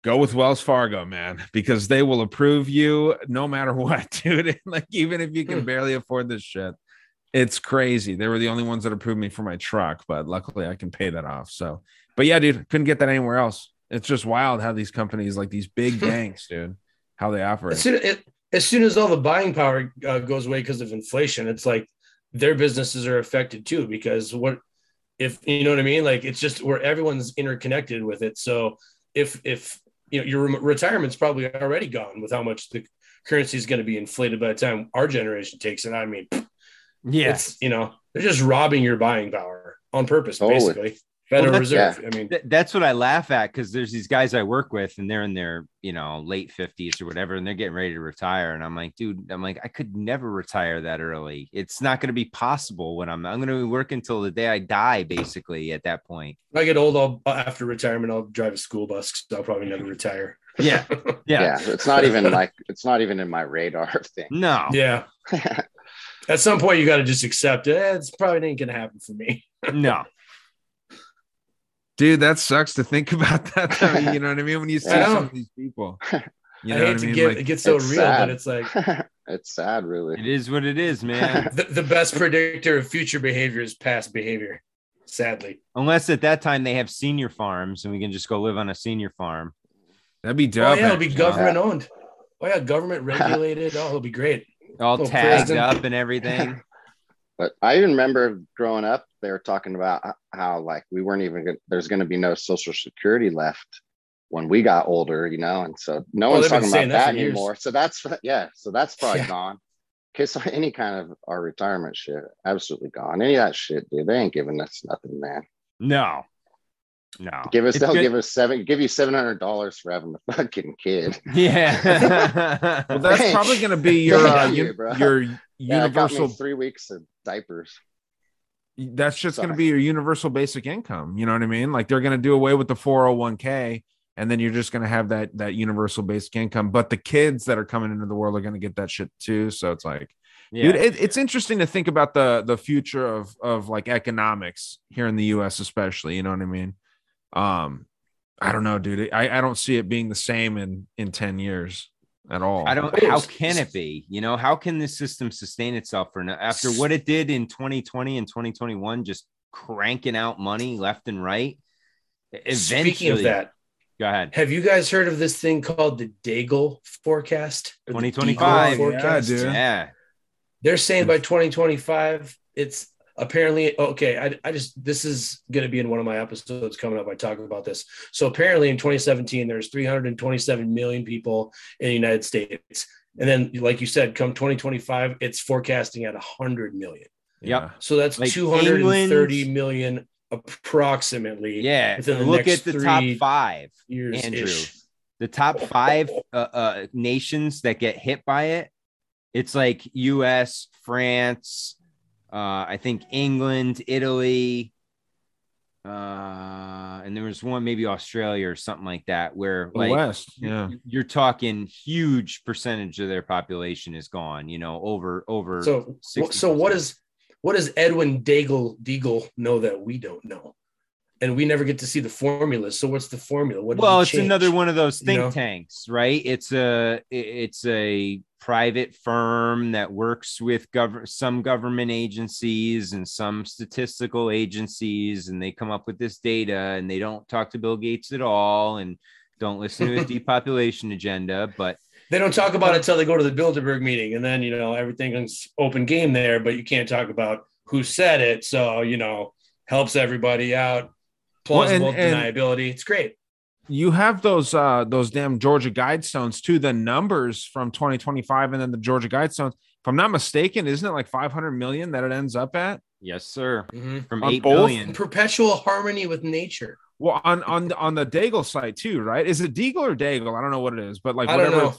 go with Wells Fargo, man, because they will approve you no matter what, dude. Like even if you can barely afford this shit, it's crazy. They were the only ones that approved me for my truck, but luckily I can pay that off. So. But yeah, dude, couldn't get that anywhere else. It's just wild how these companies, like these big banks, dude, how they operate. As soon as, it, as, soon as all the buying power uh, goes away because of inflation, it's like their businesses are affected too. Because what if you know what I mean? Like it's just where everyone's interconnected with it. So if if you know your retirement's probably already gone with how much the currency is going to be inflated by the time our generation takes it. I mean, yeah, it's, you know, they're just robbing your buying power on purpose, totally. basically. Federal well, Reserve. Yeah. I mean, Th- that's what I laugh at because there's these guys I work with and they're in their, you know, late fifties or whatever, and they're getting ready to retire. And I'm like, dude, I'm like, I could never retire that early. It's not going to be possible when I'm, I'm going to work until the day I die, basically, at that point. When I get old, I'll, after retirement, I'll drive a school bus because I'll probably never retire. Yeah. Yeah. Yeah. It's not even like, it's not even in my radar thing. No. Yeah. At some point, you got to just accept it. Eh, it's probably ain't going to happen for me. No. Dude, that sucks to think about that, though. You know what I mean? When you see yeah. some of these people, you know I hate what I to mean? Get, like, it gets so real, sad. But it's like it's sad, really. It is what it is, man. the, the best predictor of future behavior is past behavior, sadly. Unless at that time they have senior farms and we can just go live on a senior farm. That'd be dope. Oh, yeah, it'll be government yeah. owned. Oh, yeah, government regulated. Oh, it'll be great. All tagged prison. Up and everything. But I even remember growing up, they were talking about how, like, we weren't even going to, there's going to be no Social Security left when we got older, you know? And so no oh, one's talking about that, that anymore. Years. So that's, yeah, so that's probably yeah. gone. Kiss on any kind of our retirement shit, absolutely gone. Any of that shit, dude, they ain't giving us nothing, man. No. No. Give us, it's they'll good. give us seven, give you seven hundred dollars for having a fucking kid. Yeah. Well, that's hey. probably going to be your, uh, you, you, your yeah, universal three weeks of diapers. That's just going to be your universal basic income. You know what I mean? Like they're going to do away with the four oh one k and then you're just going to have that, that universal basic income. But the kids that are coming into the world are going to get that shit too. So it's like, yeah. Dude, it, it's interesting to think about the, the future of, of like economics here in the U S, especially, you know what I mean? Um, I don't know, dude. I, I don't see it being the same in, in ten years at all. I don't, how can it be? You know, how can this system sustain itself for now? After what it did in twenty twenty and twenty twenty-one, just cranking out money left and right. Eventually, speaking of that, go ahead. Have you guys heard of this thing called the Deagel forecast? twenty twenty-five. Forecast? Yeah, dude. Yeah. They're saying by twenty twenty-five, it's apparently, okay, I, I just, this is going to be in one of my episodes coming up. I talk about this. So apparently in twenty seventeen, there's three hundred twenty-seven million people in the United States. And then, like you said, come twenty twenty-five, it's forecasting at one hundred million. Yeah. So that's like two hundred thirty million approximately. Yeah. Within the Look next at the top five, years Andrew. Ish. The top five uh, uh, nations that get hit by it. It's like U S, France, Uh, I think England, Italy, uh, and there was one, maybe Australia or something like that, where like, West, yeah. you're, you're talking huge percentage of their population is gone, you know, over, over. So, sixty percent. So what is, what does Edwin Deagel, Deagel know that we don't know? And we never get to see the formula. So what's the formula? What well, it's change? Another one of those think you know? tanks, right? It's a it's a private firm that works with gov- some government agencies and some statistical agencies, and they come up with this data, and they don't talk to Bill Gates at all, and don't listen to his depopulation agenda, but they don't talk about it until they go to the Bilderberg meeting, and then you know everything's open game there, but you can't talk about who said it. So you know helps everybody out. Plausible well, and, deniability. And it's great. You have those uh, those damn Georgia Guidestones too. The numbers from twenty twenty-five and then the Georgia Guidestones, if I'm not mistaken, isn't it like five hundred million that it ends up at? Yes, sir. Mm-hmm. From on eight billion. In perpetual harmony with nature. Well, on on on the Deagel site too, right? Is it Deagel or Deagel? I don't know what it is, but like I don't know.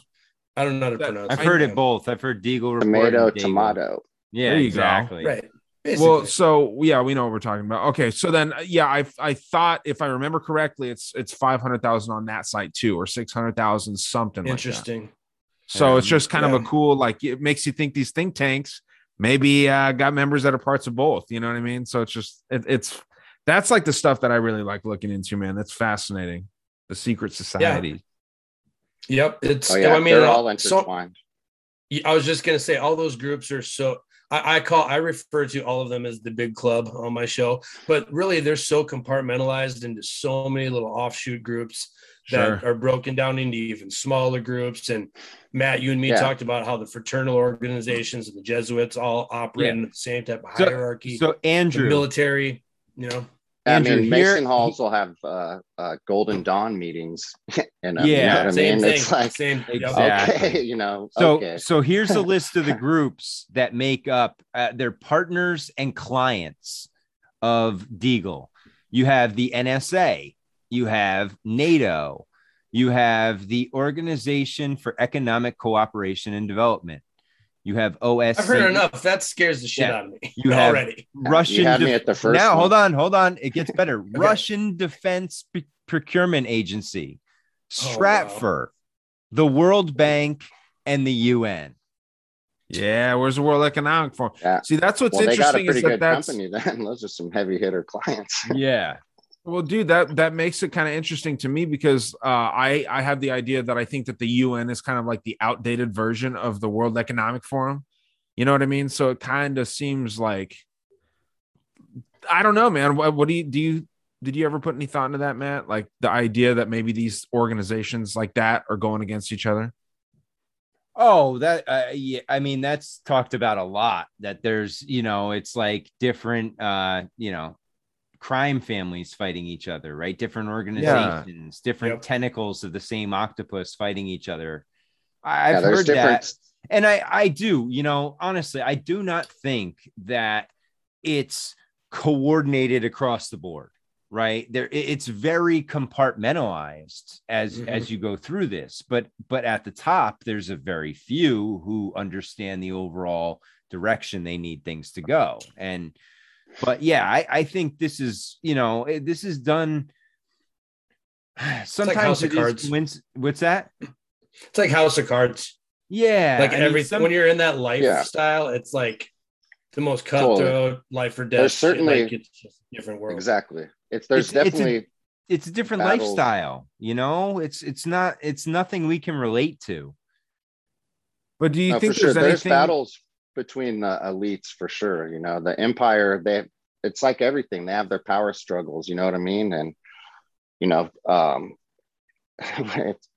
I don't know how to pronounce. I've it. heard it both. I've heard Deagel. Tomato, Deagel. Tomato. Yeah, exactly. Go. Right. Basically. Well, so yeah, we know what we're talking about. Okay, so then yeah, I I thought if I remember correctly, it's it's five hundred thousand on that site too, or six hundred thousand something. Interesting. Like that. So um, it's just kind yeah. of a cool, like it makes you think these think tanks maybe uh, got members that are parts of both. You know what I mean? So it's just it, it's that's like the stuff that I really like looking into, man. That's fascinating. The secret society. Yeah. Yep, it's. Oh, yeah. I mean, they're all intertwined. So, I was just gonna say, all those groups are so. I call, I refer to all of them as the big club on my show, but really they're so compartmentalized into so many little offshoot groups that sure. are broken down into even smaller groups. And Matt, you and me yeah. talked about how the fraternal organizations and the Jesuits all operate yeah. in the same type of so, hierarchy. So Andrew, the military, you know, I Andrew, mean, Mason here, Halls will have uh, uh, Golden Dawn meetings, and uh, yeah, you know same I mean? thing. It's like, same, exactly. Okay, you know. So, okay. so here's a list of the groups that make up uh, their partners and clients of Deagel. You have the N S A, you have NATO, you have the Organization for Economic Cooperation and Development. You have O S C. I've heard enough. That scares the shit yeah. out of me. You have already. Russian. You had me at the first. Now, one. hold on, hold on. It gets better. Okay. Russian Defense P- Procurement Agency, Stratfor, oh, wow. the World Bank, and the U N. Yeah, where's the World Economic Forum? Yeah. See, that's what's well, interesting. They got a pretty is that good that's... company then. Those are some heavy hitter clients. Yeah. Well, dude, that that makes it kind of interesting to me because uh, I I have the idea that I think that the U N is kind of like the outdated version of the World Economic Forum. You know what I mean? So it kind of seems like, I don't know, man. What, what do you do? You, did you ever put any thought into that, Matt? Like the idea that maybe these organizations like that are going against each other? Oh, that uh, yeah, I mean, that's talked about a lot. That there's, you know, it's like different, uh, you know, crime families fighting each other, right? Different organizations, yeah. different yep. tentacles of the same octopus fighting each other. I've yeah, heard that. And I, I do, you know, honestly, I do not think that it's coordinated across the board, right? There, it's very compartmentalized as, mm-hmm. as you go through this, but, but at the top, there's a very few who understand the overall direction they need things to go. And, But yeah, I, I think this is, you know, this is done. Sometimes like House of Cards. Wins, what's that? It's like House of Cards. Yeah. Like everything. When you're in that lifestyle, yeah. it's like the most cutthroat totally. life or death. There's certainly like it's just a different world. Exactly. It's there's it's, definitely it's a, it's a different battles. lifestyle. You know, it's it's not it's nothing we can relate to. But do you no, think there's, sure. anything... there's battles? Between the elites for sure, you know, the empire, they it's like everything, they have their power struggles, you know what I mean? And you know, um it's,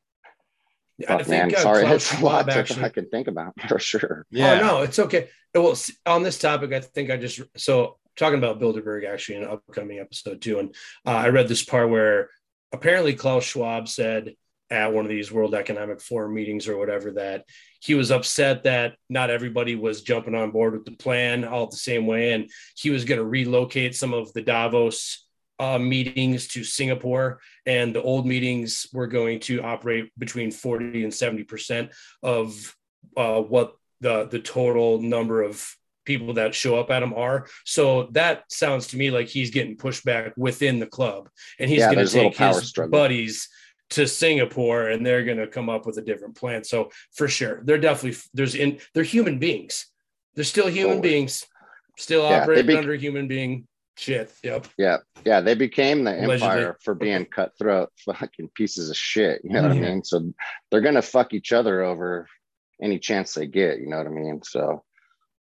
yeah, fuck, I man, think, uh, sorry, Klaus it's a lot actually, I can think about for sure. Yeah, oh, no, it's okay. Well, on this topic, I think I just so talking about Bilderberg actually in an upcoming episode too, and uh, I read this part where apparently Klaus Schwab said at one of these World Economic Forum meetings or whatever, that he was upset that not everybody was jumping on board with the plan all the same way. And he was going to relocate some of the Davos uh, meetings to Singapore. And the old meetings were going to operate between forty and seventy percent of uh, what the, the total number of people that show up at him are. So that sounds to me like he's getting pushback within the club. And he's yeah, going to take his struggle. buddies to Singapore, and they're going to come up with a different plan. So for sure, they're definitely there's in they're human beings. They're still human totally. beings, still yeah, operating be- under human being shit. Yep. Yeah, yeah. They became the Allegedly. empire for being cutthroat, fucking pieces of shit. You know what yeah. I mean? So they're gonna fuck each other over any chance they get. You know what I mean? So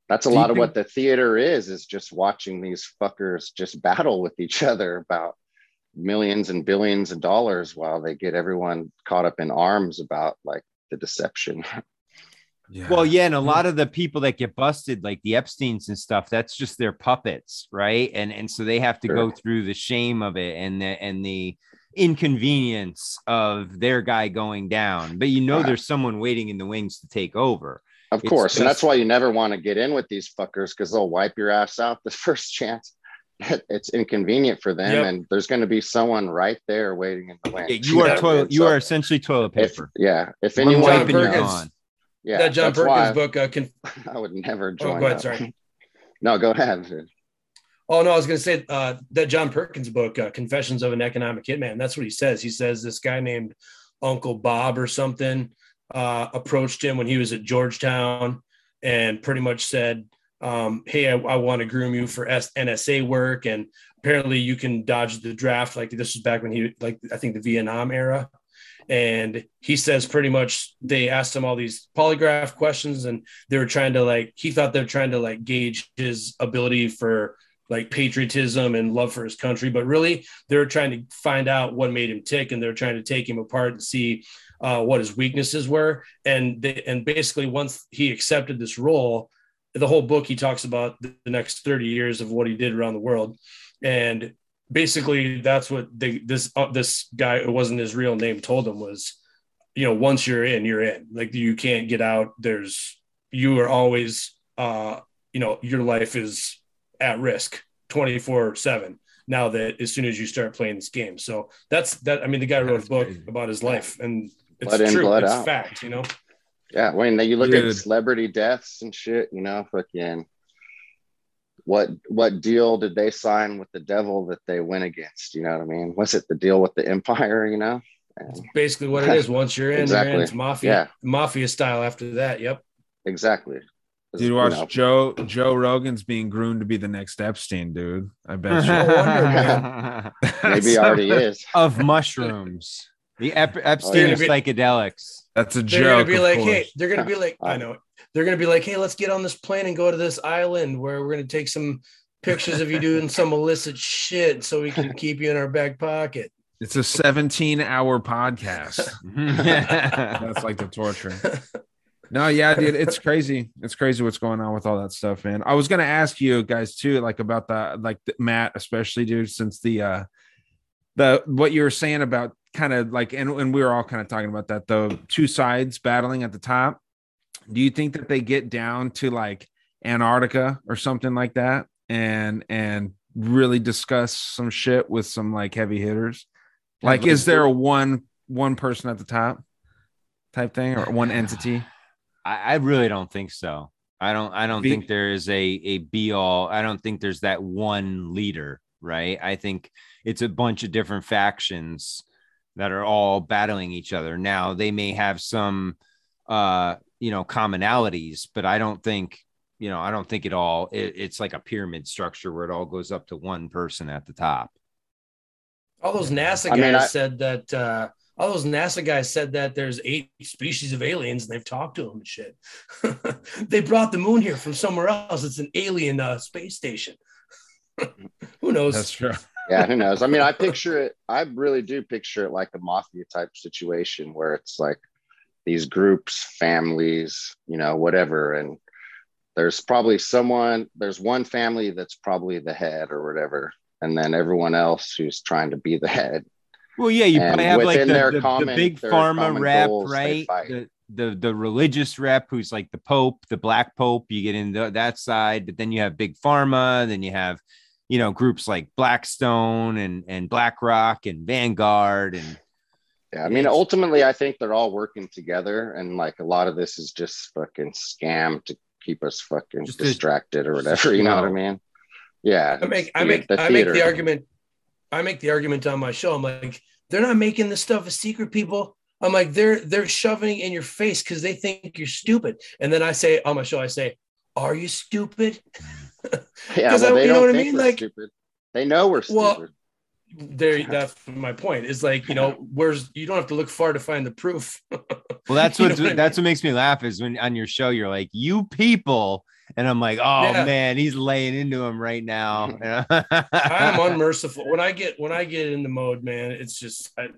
that's a Do lot of think- what the theater is. Is just watching these fuckers just battle with each other about millions and billions of dollars while they get everyone caught up in arms about like the deception. Yeah. Well, yeah. And a lot of the people that get busted, like the Epsteins and stuff, that's just their puppets. Right. And, and so they have to sure. go through the shame of it and the, and the inconvenience of their guy going down, but you know, yeah. there's someone waiting in the wings to take over. Of it's course. Just... And that's why you never want to get in with these fuckers, because they'll wipe your ass out the first chance. It's inconvenient for them, yep. and there's going to be someone right there waiting in the way. Yeah, you are toilet. You so, are essentially toilet paper. If, yeah. If anyone, John Perkins, yeah, that John Perkins book uh, can. I would never join. Oh, go ahead, sorry. No, go ahead. Dude. Oh no, I was going to say uh, that John Perkins book, uh, Confessions of an Economic Hitman. That's what he says. He says this guy named Uncle Bob or something uh, approached him when he was at Georgetown and pretty much said, Um, hey, I, I want to groom you for N S A work. And apparently you can dodge the draft. Like this was back when he, like, I think the Vietnam era. And he says pretty much they asked him all these polygraph questions and they were trying to like, he thought they're trying to like gauge his ability for like patriotism and love for his country. But really they were trying to find out what made him tick, and they're trying to take him apart and see uh, what his weaknesses were. And they, and basically once he accepted this role, the whole book, he talks about the next thirty years of what he did around the world. And basically that's what they, this, uh, this guy, it wasn't his real name, told him was, you know, once you're in, you're in, like, you can't get out. There's, you are always, uh, you know, your life is at risk twenty-four seven now, that as soon as you start playing this game. So that's that. I mean, the guy wrote a book about his life, and it's blood true. In, it's out. Fact, you know? Yeah, when you look Dude. at celebrity deaths and shit, you know, fucking what what deal did they sign with the devil that they went against? You know what I mean? Was it the deal with the empire, you know? And it's basically what it is. Once you're in, exactly. you're in. It's mafia, yeah. mafia style after that. Yep. Exactly. Dude, watch you know. Joe Joe Rogan's being groomed to be the next Epstein, dude. I bet you. I wonder, maybe he already is. Of mushrooms. The Ep- Epstein oh, yeah. of psychedelics. That's a they're joke. Gonna be like, hey, they're gonna be like, I know it. They're gonna be like, hey, let's get on this plane and go to this island where we're gonna take some pictures of you doing some illicit shit so we can keep you in our back pocket. It's a seventeen-hour podcast. That's like the torture. No, yeah, dude, it's crazy. It's crazy what's going on with all that stuff, man. I was gonna ask you guys too, like about the like the, Matt, especially, dude, since the uh, the what you were saying about kind of like, and, and we were all kind of talking about that, the two sides battling at the top. Do you think that they get down to like Antarctica or something like that, and and really discuss some shit with some like heavy hitters? Like, is there a one one person at the top type thing or one entity? I, I really don't think so. I don't I don't be- think there is a, a be all. I don't think there's that one leader, right? I think it's a bunch of different factions that are all battling each other. Now they may have some uh you know commonalities, but I don't think you know I don't think it all it, it's like a pyramid structure where it all goes up to one person at the top. All those NASA guys I mean, I, said that. Uh, all those NASA guys said that there's eight species of aliens, and they've talked to them and shit. They brought the moon here from somewhere else. It's an alien uh, space station. Who knows? That's true. Yeah, who knows? I mean, I picture it. I really do picture it like a mafia type situation where it's like these groups, families, you know, whatever, and there's probably someone. There's one family that's probably the head or whatever. And then everyone else who's trying to be the head. Well, yeah, you and probably have like the, the, common, the big pharma rep, goals, right? The, the the religious rep who's like the Pope, the Black Pope. You get into that side, but then you have big pharma. Then you have, you know, groups like Blackstone and and BlackRock and Vanguard and. Yeah, I mean, ultimately, I think they're all working together, and like a lot of this is just fucking scam to keep us fucking just distracted or whatever. You know what I mean? Yeah, I make I make the I make the argument. I make the argument on my show. I'm like, they're not making this stuff a secret, people. I'm like, they're they're shoving it in your face because they think you're stupid. And then I say on my show, I say, "Are you stupid?" Yeah, well, I, they you don't know what think I mean? We're like, stupid. They know we're well, stupid. There, that's my point. Is like, you know, where's you don't have to look far to find the proof. Well, that's what, what I mean? That's what makes me laugh is when on your show you're like, "You people." And I'm like, oh yeah. Man, he's laying into him right now. I'm unmerciful when I get when I get in the mode, man. It's just, I...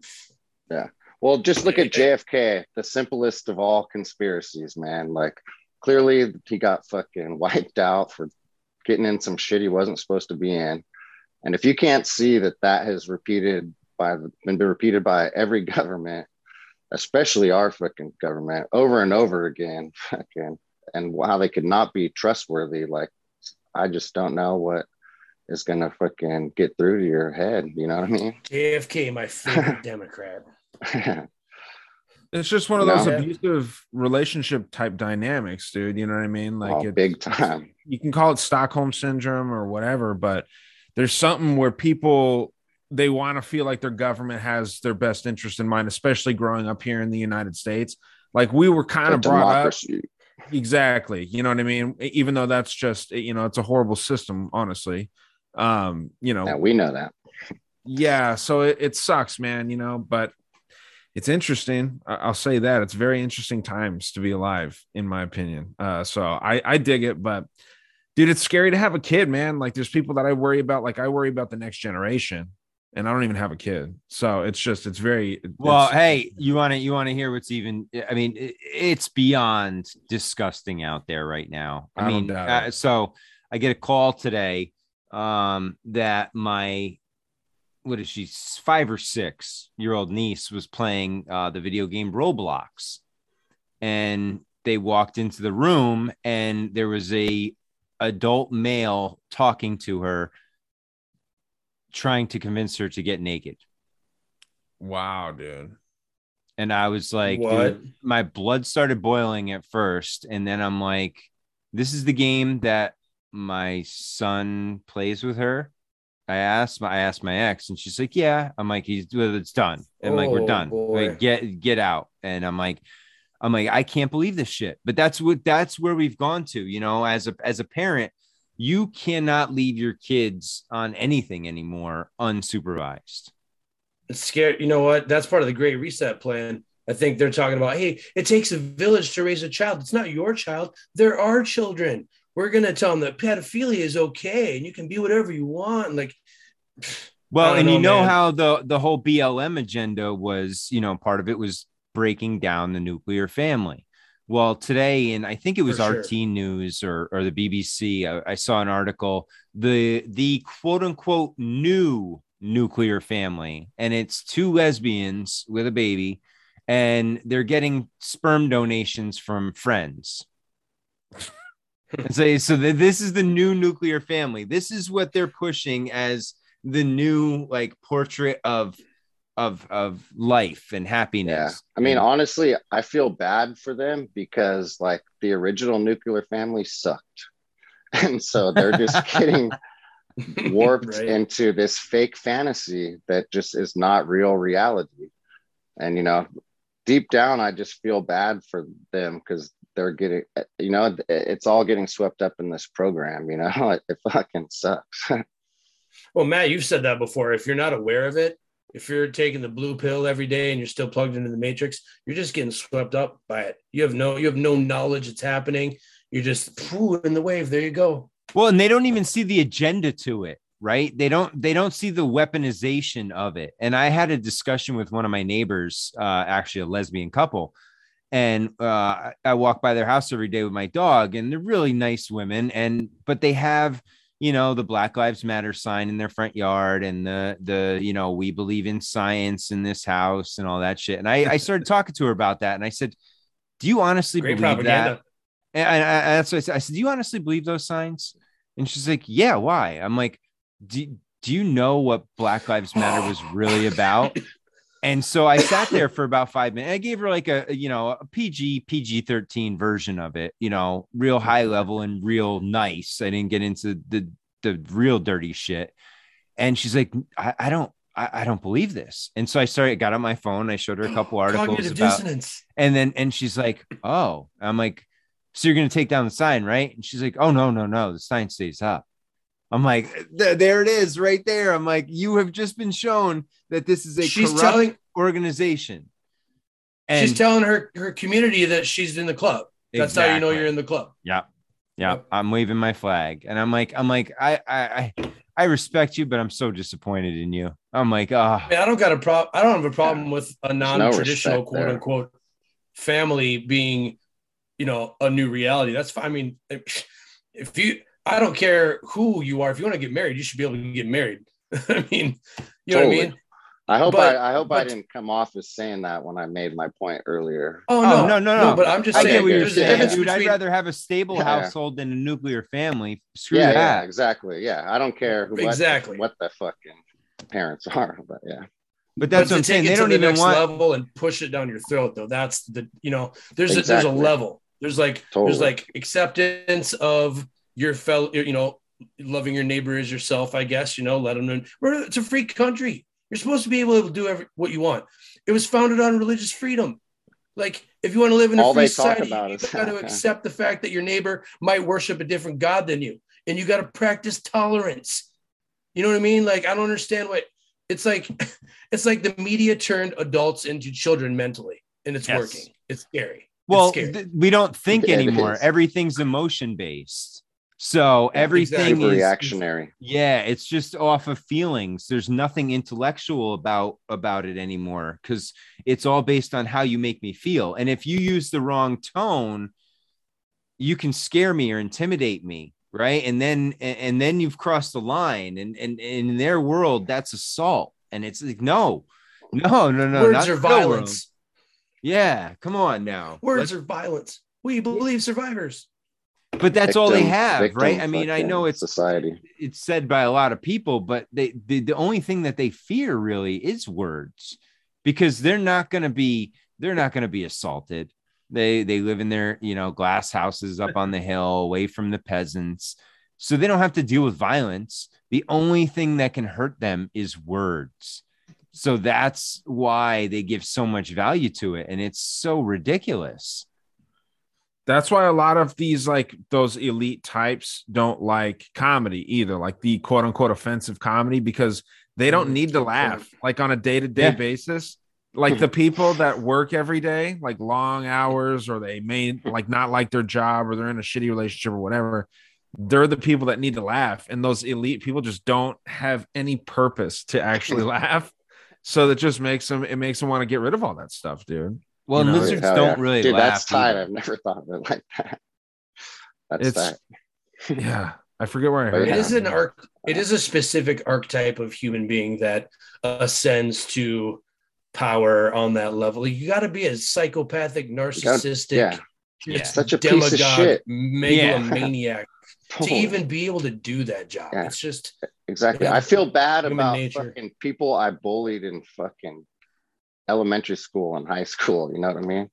yeah. Well, just look at J F K, the simplest of all conspiracies, man. Like, clearly he got fucking wiped out for getting in some shit he wasn't supposed to be in. And if you can't see that that has repeated by been repeated by every government, especially our fucking government, over and over again, fucking. And how they could not be trustworthy. Like, I just don't know what is going to fucking get through to your head. You know what I mean? J F K, my favorite Democrat. It's just one of those no. abusive relationship type dynamics, dude. You know what I mean? Like, oh, it's, big time. You can call it Stockholm syndrome or whatever, but there's something where people, they want to feel like their government has their best interest in mind, especially growing up here in the United States. Like, we were kind the of brought democracy. Up. Exactly. You know what I mean? Even though that's just, you know, it's a horrible system, honestly. Um, you know, yeah, we know that. Yeah. So it, it sucks, man, you know, but it's interesting. I'll say that it's very interesting times to be alive, in my opinion. Uh, so I, I dig it, but dude, it's scary to have a kid, man. Like, there's people that I worry about, like I worry about the next generation, and I don't even have a kid. So it's just, it's very, well, it's, hey, you want to, you want to hear what's even, I mean, it, it's beyond disgusting out there right now. I, I mean, uh, so I get a call today um, that my, what is she, five or six year old niece was playing uh, the video game Roblox, and they walked into the room and there was a adult male talking to her, trying to convince her to get naked. Wow, dude. And I was like, what? Dude, my blood started boiling at first. And then I'm like, this is the game that my son plays with her. I asked my, I asked my ex, and she's like, yeah. I'm like, he's, well, it's done. And oh, like, we're done. Like, get, get out. And I'm like, I'm like, I can't believe this shit. But that's what, that's where we've gone to, you know, as a, as a parent, you cannot leave your kids on anything anymore unsupervised. It's scary. You know what? That's part of the Great Reset plan. I think they're talking about, hey, it takes a village to raise a child. It's not your child. There are children. We're going to tell them that pedophilia is okay. And you can be whatever you want. And like, well, and know, you know, man. how the, the whole B L M agenda was, you know, part of it was breaking down the nuclear family. Well, today, and I think it was For R T sure. News or, or the B B C, I, I saw an article, the the quote unquote new nuclear family, and it's two lesbians with a baby, and they're getting sperm donations from friends. And so, so the, this is the new nuclear family. This is what they're pushing as the new like portrait of of of life and happiness. Yeah. I mean, honestly, I feel bad for them because like the original nuclear family sucked. And so they're just getting warped right. into this fake fantasy that just is not real reality. And, you know, deep down, I just feel bad for them because they're getting, you know, it's all getting swept up in this program. You know, it, it fucking sucks. Well, Matt, you've said that before. If you're not aware of it, if you're taking the blue pill every day and you're still plugged into the Matrix, you're just getting swept up by it. You have no, you have no knowledge it's happening. You're just pooh, in the wave. There you go. Well, and they don't even see the agenda to it, right? They don't, they don't see the weaponization of it. And I had a discussion with one of my neighbors, uh, actually a lesbian couple. And uh, I walk by their house every day with my dog, and they're really nice women. And, but they have, you know, the Black Lives Matter sign in their front yard, and the, the, you know, we believe in science in this house and all that shit. And I, I started talking to her about that. And I said, do you honestly Great believe propaganda. that? And I, I, that's what I said. I said, do you honestly believe those signs? And she's like, yeah, why? I'm like, do, do you know what Black Lives Matter was really about? And so I sat there for about five minutes. I gave her like a, you know, a P G, P G thirteen version of it, you know, real high level and real nice. I didn't get into the, the real dirty shit. And she's like, I, I don't, I, I don't believe this. And so I started, got on my phone. I showed her a couple articles Cognitive about, dissonance. and then, and she's like, oh, I'm like, so you're going to take down the sign, right? And she's like, oh no, no, no. The sign stays up. I'm like, there it is right there. I'm like, you have just been shown that this is a she's corrupt telling, organization. And she's telling her, her community that she's in the club. That's exactly. How you know you're in the club. Yeah. Yeah. Yep. I'm waving my flag. And I'm like, I'm like, I, I, I, I respect you, but I'm so disappointed in you. I'm like, ah, oh. I, mean, I don't got a problem. I don't have a problem yeah. with a non-traditional no quote there. unquote family being, you know, a new reality. That's fine. I mean, if you, I don't care who you are. If you want to get married, you should be able to get married. I mean, you know totally. what I mean? I hope but, I, I hope but, I didn't come off as saying that when I made my point earlier. Oh, no, oh, no, no, no, no. But I'm just I saying, what you're saying. Dude, I'd rather have a stable yeah. household than a nuclear family. Screw yeah, that. Yeah, exactly. Yeah. I don't care who, exactly. what, what the fucking parents are. But yeah. But that's but what I'm saying. They don't the even want level and push it down your throat, though. That's the, you know, there's, exactly. a, there's a level. There's like, totally. there's like acceptance of, your fellow, you know, loving your neighbor as yourself, I guess, you know, let them know. It's a free country. You're supposed to be able to do every, what you want. It was founded on religious freedom. Like, if you want to live in a All free society, you got to accept the fact that your neighbor might worship a different God than you. And you got to practice tolerance. You know what I mean? Like, I don't understand what it's like. It's like the media turned adults into children mentally, and it's yes. working. It's scary. Well, it's scary. Th- we don't think it anymore. Is. Everything's emotion based. So everything exactly. is reactionary. Yeah, it's just off of feelings. There's nothing intellectual about about it anymore because it's all based on how you make me feel. And if you use the wrong tone, you can scare me or intimidate me, right? And then and then you've crossed the line. And and, and in their world, that's assault. And it's like, no, no, no, no. Words not are violence. World. Yeah, come on now. Words Let's- are violence. We believe survivors. But that's victim, all they have, victim, right? I mean, I know it's society. It's said by a lot of people, but they, they the only thing that they fear really is words, because they're not going to be they're not going to be assaulted. They they live in their, you know, glass houses up on the hill away from the peasants. So they don't have to deal with violence. The only thing that can hurt them is words. So that's why they give so much value to it. And it's so ridiculous. That's why a lot of these, like those elite types, don't like comedy either, like the quote unquote offensive comedy, because they don't need to laugh like on a day to day basis. Like the people that work every day, like long hours, or they may like not like their job, or they're in a shitty relationship or whatever. They're the people that need to laugh. And those elite people just don't have any purpose to actually laugh. So that just makes them, it makes them want to get rid of all that stuff, dude. Well, you know, lizards don't yeah. really dude, laugh. That's tight. I've never thought of it like that. That's tight. Yeah. I forget where I heard it. It is an arc. It is a specific archetype of human being that uh, ascends to power on that level. You got to be a psychopathic, narcissistic, gotta, yeah. Yeah. such a demagogue, piece of shit. megalomaniac. Yeah. To even be able to do that job. Yeah, it's just exactly. You know, I feel bad about nature. fucking people I bullied in fucking elementary school and high school. You know what I mean?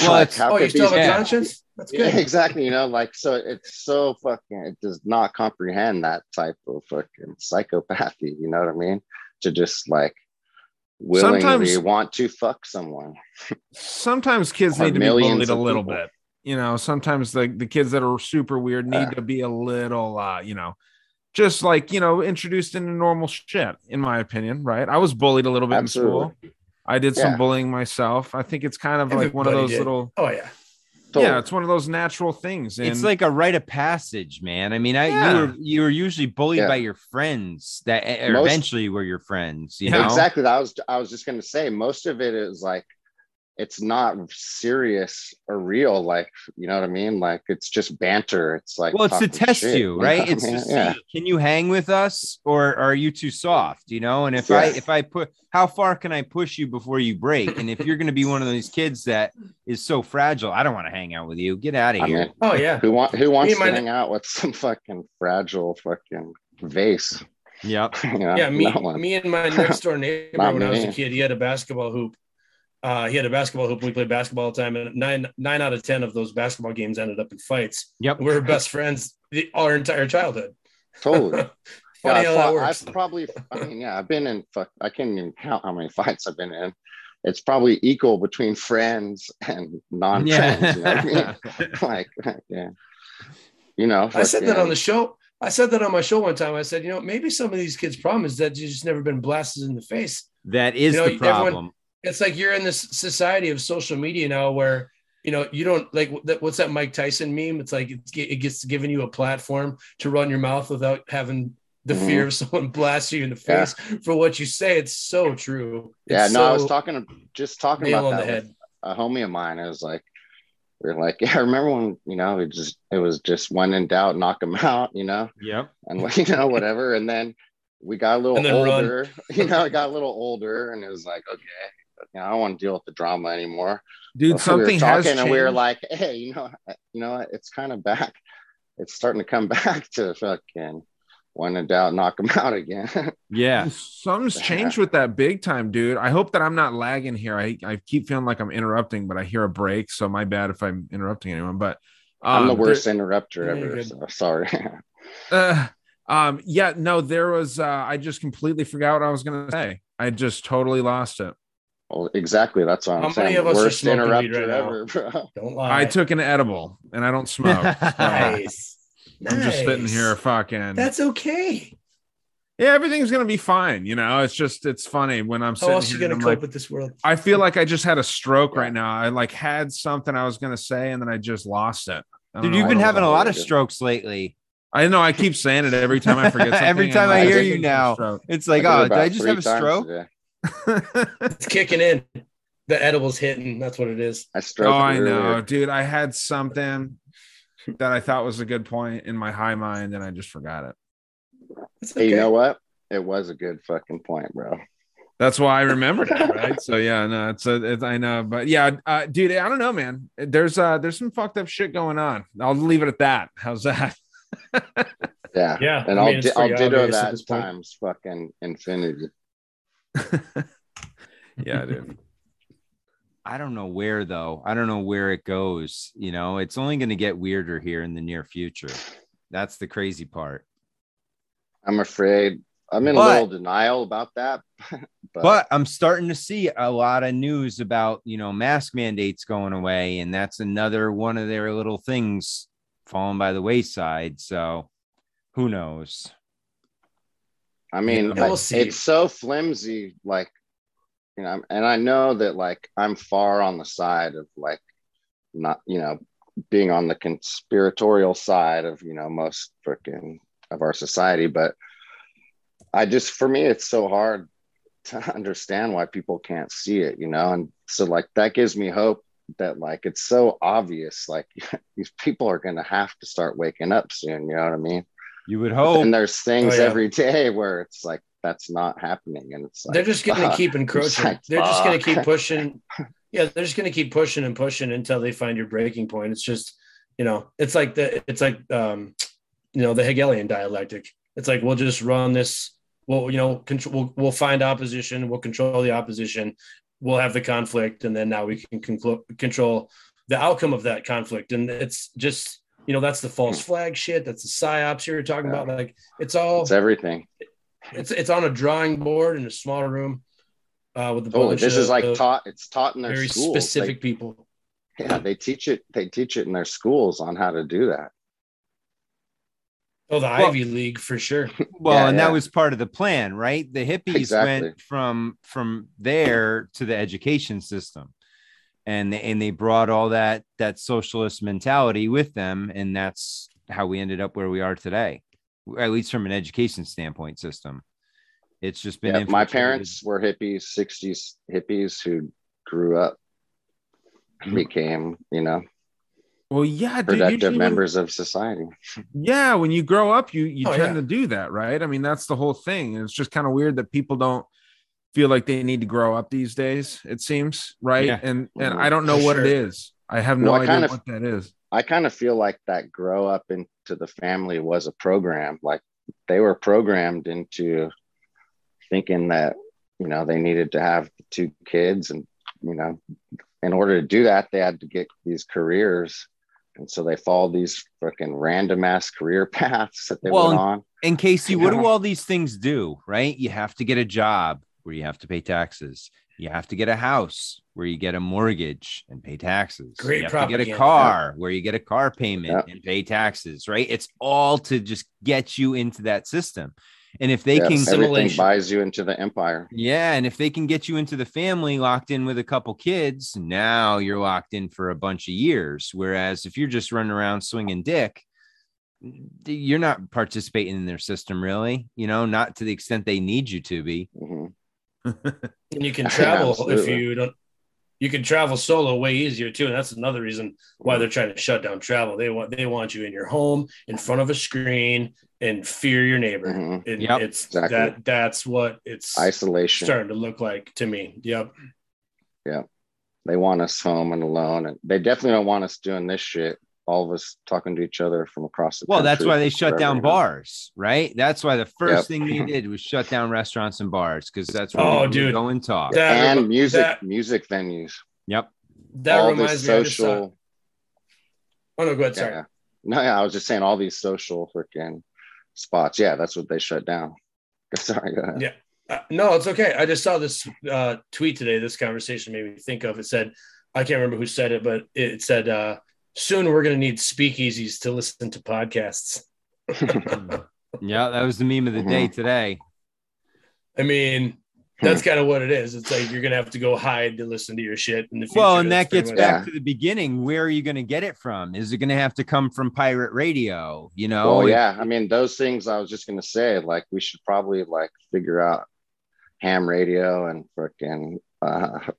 Well, like, how oh, could you still have a conscience? That's good. Yeah, exactly. You know, like, so it's so fucking, it does not comprehend that type of fucking psychopathy. You know what I mean? To just like willingly sometimes, want to fuck someone. Sometimes kids need to be bullied a little people. bit. You know, sometimes the, the kids that are super weird need uh, to be a little, uh, you know, just like, you know, introduced into normal shit, in my opinion, right? I was bullied a little bit absolutely. in school. I did yeah. some bullying myself. I think it's kind of Everybody like one of those did. little. Oh, yeah. Totally. Yeah, it's one of those natural things. And it's like a rite of passage, man. I mean, I yeah. you, were, you were usually bullied yeah. by your friends that most, eventually were your friends. You yeah, know? Exactly. I was, I was just going to say most of it is like, it's not serious or real, like, you know what I mean? Like, it's just banter. It's like, well, it's to test shit, you, right? You know it's I mean? to see, yeah. can you hang with us, or are you too soft? You know, and if yeah. I if I put, how far can I push you before you break? And if you're going to be one of these kids that is so fragile, I don't want to hang out with you. Get out of I here. Mean, oh yeah, who want who wants me to hang out with some fucking fragile fucking vase? Yep. You know, yeah, me, me and my next door neighbor when me. I was a kid, he had a basketball hoop. Uh, he had a basketball hoop. We played basketball all the time, and nine nine out of ten of those basketball games ended up in fights. Yep, we were best friends the, our entire childhood. Totally. Funny yeah, how that works. I've probably, I mean, yeah, I've been in. Fuck, I can't even count how many fights I've been in. It's probably equal between friends and non-friends. Yeah. You know what I mean? like, yeah, you know. Fuck, I said yeah. that on the show. I said that on my show one time. I said, you know, maybe some of these kids' problem is that you've just never been blasted in the face. That is you know, the problem. Everyone, it's like you're in this society of social media now where, you know, you don't like what's that Mike Tyson meme? It's like it's, it gets given you a platform to run your mouth without having the mm-hmm. fear of someone blasting you in the face yeah. for what you say. It's so true. It's yeah, no, so I was talking, just talking about that head. a homie of mine. I was like, we we're like, yeah, I remember when, you know, it just, it was just when in doubt, knock him out, you know? Yep. And you know, whatever. And then we got a little older, run. you know, I got a little older and it was like, okay. You know, I don't want to deal with the drama anymore, dude. So something we has changed. And we were like, hey, you know, you know, it's kind of back. It's starting to come back to fucking when in doubt, knock them out again. Yeah, something's changed with that big time, dude. I hope that I'm not lagging here. I I keep feeling like I'm interrupting, but I hear a break, so my bad if I'm interrupting anyone. But um, I'm the worst there, interrupter ever. So sorry. uh, um. Yeah. No, there was. Uh, I just completely forgot what I was gonna say. I just totally lost it. Well, exactly. That's what I'm saying. How many of us are smoking weed right now? Bro. Don't lie. I took an edible and I don't smoke. So nice. I'm nice. just sitting here fucking. That's okay. Yeah, everything's gonna be fine. You know, it's just it's funny when I'm. How else are you gonna cope like, with this world? I feel like I just had a stroke yeah. right now. I like had something I was gonna say and then I just lost it. Dude, know, you've been having a lot of strokes lately. I know. I keep saying it every time I forget. Something. Every time I, I hear you now, it's like, I oh, did I just have a stroke? Today. It's kicking in. The edible's hitting. That's what it is. I oh, I earlier. know, dude. I had something that I thought was a good point in my high mind, and I just forgot it. Okay. Hey, you know what? It was a good fucking point, bro. That's why I remembered it, right? So yeah, no, it's a, it's, I know, but yeah, uh, dude, I don't know, man. There's uh, there's some fucked up shit going on. I'll leave it at that. How's that? yeah, yeah. And I mean, I'll, di- I'll ditto that times fucking infinity. yeah, dude. I don't know where though. I don't know where it goes. You know, it's only going to get weirder here in the near future. That's the crazy part. I'm afraid I'm in but, a little denial about that. But. but I'm starting to see a lot of news about, you know, mask mandates going away. And that's another one of their little things falling by the wayside. So who knows? I mean, yeah, we'll I, it's so flimsy, like, you know, and I know that, like, I'm far on the side of, like, not, you know, being on the conspiratorial side of, you know, most freaking of our society. But I just, for me, it's so hard to understand why people can't see it, you know? And so, like, that gives me hope that, like, it's so obvious, like, these people are going to have to start waking up soon. You know what I mean? You would hope. And there's things oh, yeah. every day where it's like, that's not happening. And it's like, they're just going to uh, keep encroaching. Like, they're uh, just going to keep pushing. Yeah. They're just going to keep pushing and pushing until they find your breaking point. It's just, you know, it's like the, it's like, um, you know, the Hegelian dialectic. It's like, we'll just run this. Well, you know, control, we'll, we'll find opposition. We'll control the opposition. We'll have the conflict. And then now we can conclu- control the outcome of that conflict. And it's just, you know, that's the false flag shit. That's the psyops you were talking yeah. about. Like, it's all, it's everything. It's it's on a drawing board in a smaller room uh, with the. Totally. This is like taught. It's taught in their very schools. Specific they, people. Yeah, they teach it. They teach it in their schools on how to do that. Oh, the well, Ivy League for sure. Well, yeah, and yeah. that was part of the plan, right? The hippies exactly. went from from there to the education system. And they, and they brought all that that socialist mentality with them. And that's how we ended up where we are today, at least from an education standpoint system. It's just been yeah, my parents were hippies, sixties hippies who grew up, became, you know, well, yeah, productive dude, members even, of society. Yeah. When you grow up, you, you oh, tend yeah. to do that. Right. I mean, that's the whole thing. And it's just kind of weird that people don't feel like they need to grow up these days, it seems, right? Yeah. And and I don't know what sure. it is. I have no well, I idea kind of, what that is. I kind of feel like that grow up into the family was a program. Like, they were programmed into thinking that, you know, they needed to have two kids. And, you know, in order to do that, they had to get these careers. And so they follow these fucking random ass career paths that they well, went on. And Casey, what know? do all these things do, right? You have to get a job where you have to pay taxes. You have to get a house where you get a mortgage and pay taxes. Great you have propaganda. to get a car where you get a car payment yep. and pay taxes, right? It's all to just get you into that system. And if they yes, can simulation buys you into the empire. Yeah. And if they can get you into the family locked in with a couple kids, now you're locked in for a bunch of years. Whereas if you're just running around swinging dick, you're not participating in their system, really, you know, not to the extent they need you to be. Mm-hmm. And you can travel yeah, if you don't you can travel solo way easier too, and that's another reason why they're trying to shut down travel. They want they want you in your home in front of a screen and fear your neighbor. Mm-hmm. And yep, it's exactly. that that's what it's isolation starting to look like to me. Yep. Yeah. They want us home and alone, and they definitely don't want us doing this shit. All of us talking to each other from across the well, country. Well, that's why they shut down bars, right? That's why the first yep. thing they did was shut down restaurants and bars, because that's where oh, dude. go and talk. That, and music that, music venues. Yep. That all reminds this social... me of social. Oh, no, go ahead, sorry. Yeah. No, yeah, I was just saying all these social freaking spots. Yeah, that's what they shut down. Sorry, go ahead. Yeah. Uh, no, it's okay. I just saw this uh, tweet today. This conversation made me think of it. Said, I can't remember who said it, but it said, uh, soon we're going to need speakeasies to listen to podcasts. Yeah, that was the meme of the day today. I mean, that's kind of what it is. It's like you're going to have to go hide to listen to your shit in the future. Well, and that gets back yeah. to the beginning. Where are you going to get it from? Is it going to have to come from pirate radio? You know? Well, yeah. I mean, those things I was just going to say, like, we should probably, like, figure out ham radio and freaking uh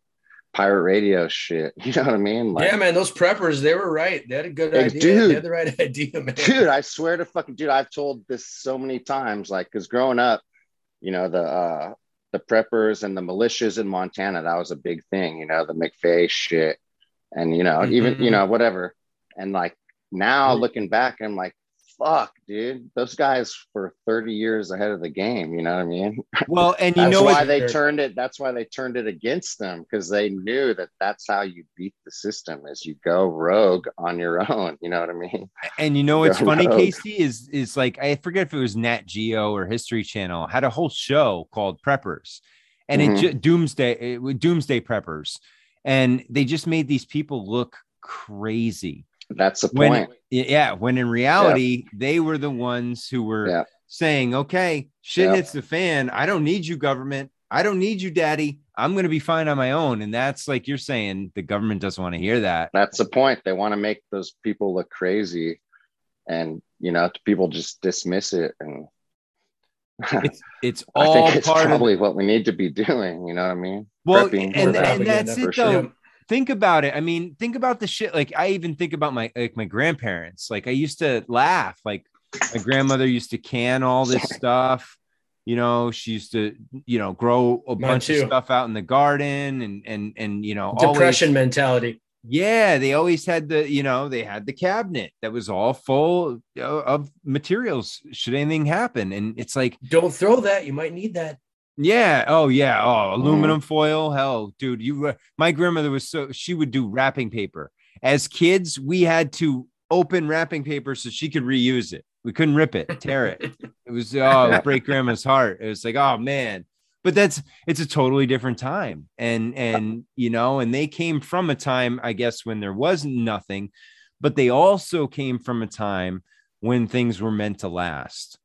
pirate radio shit, you know what I mean? Like, yeah, man, those preppers, they were right. They had a good hey, idea. Dude, they had the right idea, man. Dude, I swear to fucking dude, I've told this so many times, like, because growing up, you know, the uh, the preppers and the militias in Montana, that was a big thing, you know, the McVeigh shit, and, you know, mm-hmm. even, you know, whatever. And, like, now mm-hmm. looking back, I'm like, fuck, dude, those guys were thirty years ahead of the game. You know what I mean? Well, and you that's know why what, they turned it. That's why they turned it against them, because they knew that that's how you beat the system, is you go rogue on your own. You know what I mean? And you know, it's go funny, rogue. Casey is, is like, I forget if it was Nat Geo or History Channel had a whole show called Preppers, and mm-hmm. it ju- doomsday, it, doomsday preppers. And they just made these people look crazy. That's the point. When, yeah. When in reality, yep. they were the ones who were yep. saying, okay, shit yep. hits the fan. I don't need you, government. I don't need you, daddy. I'm going to be fine on my own. And that's like you're saying, the government doesn't want to hear that. That's the point. They want to make those people look crazy. And, you know, people just dismiss it. And it's, it's all I think it's part probably of what we need to be doing. You know what I mean? Well, and, and, and that's it, though. Shit. Think about it. I mean, think about the shit. Like, I even think about my, like my grandparents. Like, I used to laugh. Like, my grandmother used to can all this stuff. You know, she used to, you know, grow a Mine bunch too. of stuff out in the garden, and and and you know, depression always, mentality. Yeah, they always had the, you know, they had the cabinet that was all full of materials should anything happen. And it's like, don't throw that. You might need that. Yeah. Oh, yeah. Oh, aluminum foil. Hell, dude. You. Uh, my grandmother was so she would do wrapping paper. As kids, we had to open wrapping paper so she could reuse it. We couldn't rip it, tear it. It was oh, it would break grandma's heart. It was like, oh man. But that's it's a totally different time, and and you know, and they came from a time, I guess, when there was nothing, but they also came from a time when things were meant to last.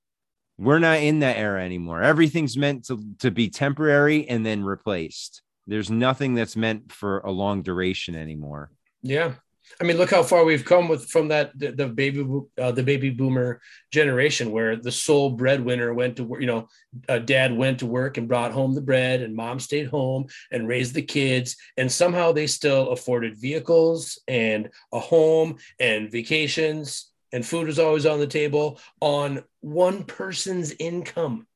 We're not in that era anymore. Everything's meant to, to be temporary and then replaced. There's nothing that's meant for a long duration anymore. Yeah. I mean, look how far we've come with from that, the, the baby, uh, the baby boomer generation, where the sole breadwinner went to work, you know, uh, dad went to work and brought home the bread, and mom stayed home and raised the kids. And somehow they still afforded vehicles and a home and vacations. And food was always on the table on one person's income.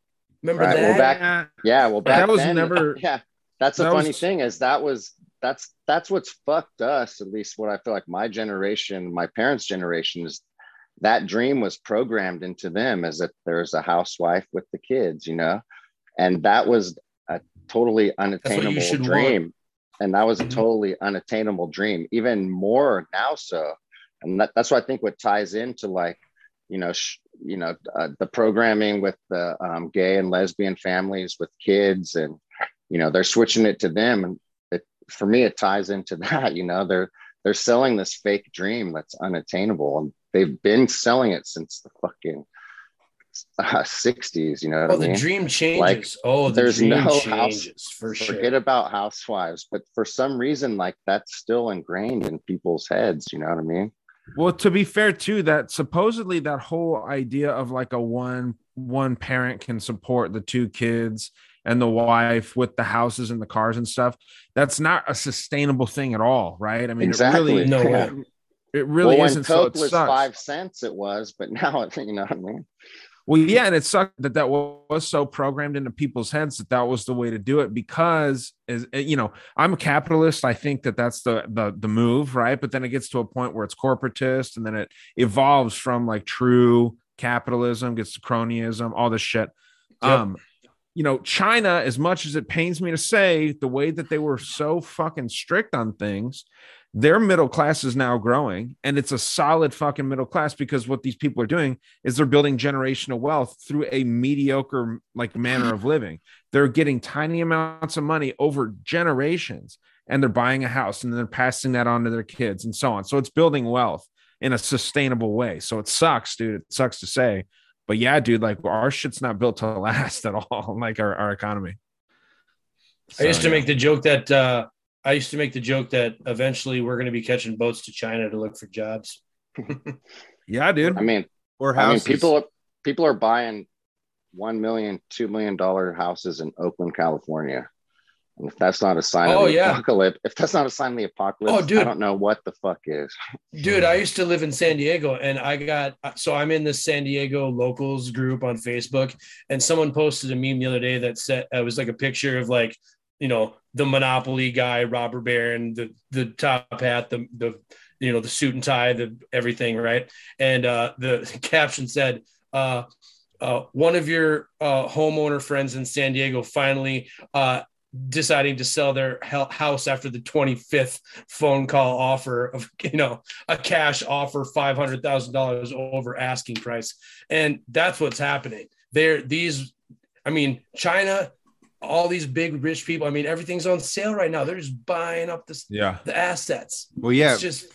Remember right, that? Well, back, yeah. Well, back that was then, never. Yeah, that's the that funny was, thing is that was that's that's what's fucked us. At least what I feel like my generation, my parents' generation, is that dream was programmed into them as if there's a housewife with the kids, you know, and that was a totally unattainable dream, want. and that was a totally unattainable dream. Even more now, so. And that, that's what I think what ties into like, you know, sh- you know, uh, the programming with the um, gay and lesbian families with kids, and, you know, they're switching it to them. And it, for me, it ties into that, you know, they're, they're selling this fake dream that's unattainable, and they've been selling it since the fucking uh, sixties, you know what oh, I mean? The dream changes. Like, oh, the there's dream no changes house, for sure. Forget about housewives, but for some reason, like that's still ingrained in people's heads. You know what I mean? Well, to be fair, too, that supposedly that whole idea of like a one one parent can support the two kids and the wife with the houses and the cars and stuff, that's not a sustainable thing at all, right? I mean, exactly. It really, no way. It, it really well, isn't. Coke so it was sucks. five cents, it was, but now it, you know what I mean. Well, yeah, and it sucked that that was so programmed into people's heads that that was the way to do it, because, as you know, I'm a capitalist. I think that that's the, the the move, right? But then it gets to a point where it's corporatist, and then it evolves from like true capitalism, gets to cronyism, all this shit. Yep. Um, you know, China, as much as it pains me to say, the way that they were so fucking strict on things, their middle class is now growing, and it's a solid fucking middle class, because what these people are doing is they're building generational wealth through a mediocre like manner of living. They're getting tiny amounts of money over generations, and they're buying a house, and they're passing that on to their kids, and so on. So it's building wealth in a sustainable way. So it sucks, dude. It sucks to say, but yeah, dude, like our shit's not built to last at all. Like our, our economy. So, I used to yeah. make the joke that, uh, I used to make the joke that eventually we're going to be catching boats to China to look for jobs. Yeah, dude. I mean, or houses. I mean, people, people are buying one million dollars, two million dollars houses in Oakland, California. And if that's not a sign oh, of the yeah. apocalypse, if that's not a sign of the apocalypse, oh, dude. I don't know what the fuck is. Dude, I used to live in San Diego, and I got, so I'm in this San Diego locals group on Facebook, and someone posted a meme the other day that said, it was like a picture of like, you know, the monopoly guy, robber baron, the the top hat, the the you know, the suit and tie, the everything, right? And uh, the caption said, uh, uh, one of your uh, homeowner friends in San Diego finally uh, deciding to sell their house after the twenty-fifth phone call offer of, you know, a cash offer, five hundred thousand dollars over asking price. And that's what's happening there. These, I mean, China, all these big rich people, I mean, everything's on sale right now. They're just buying up the, yeah. the assets. Well, yeah. It's just,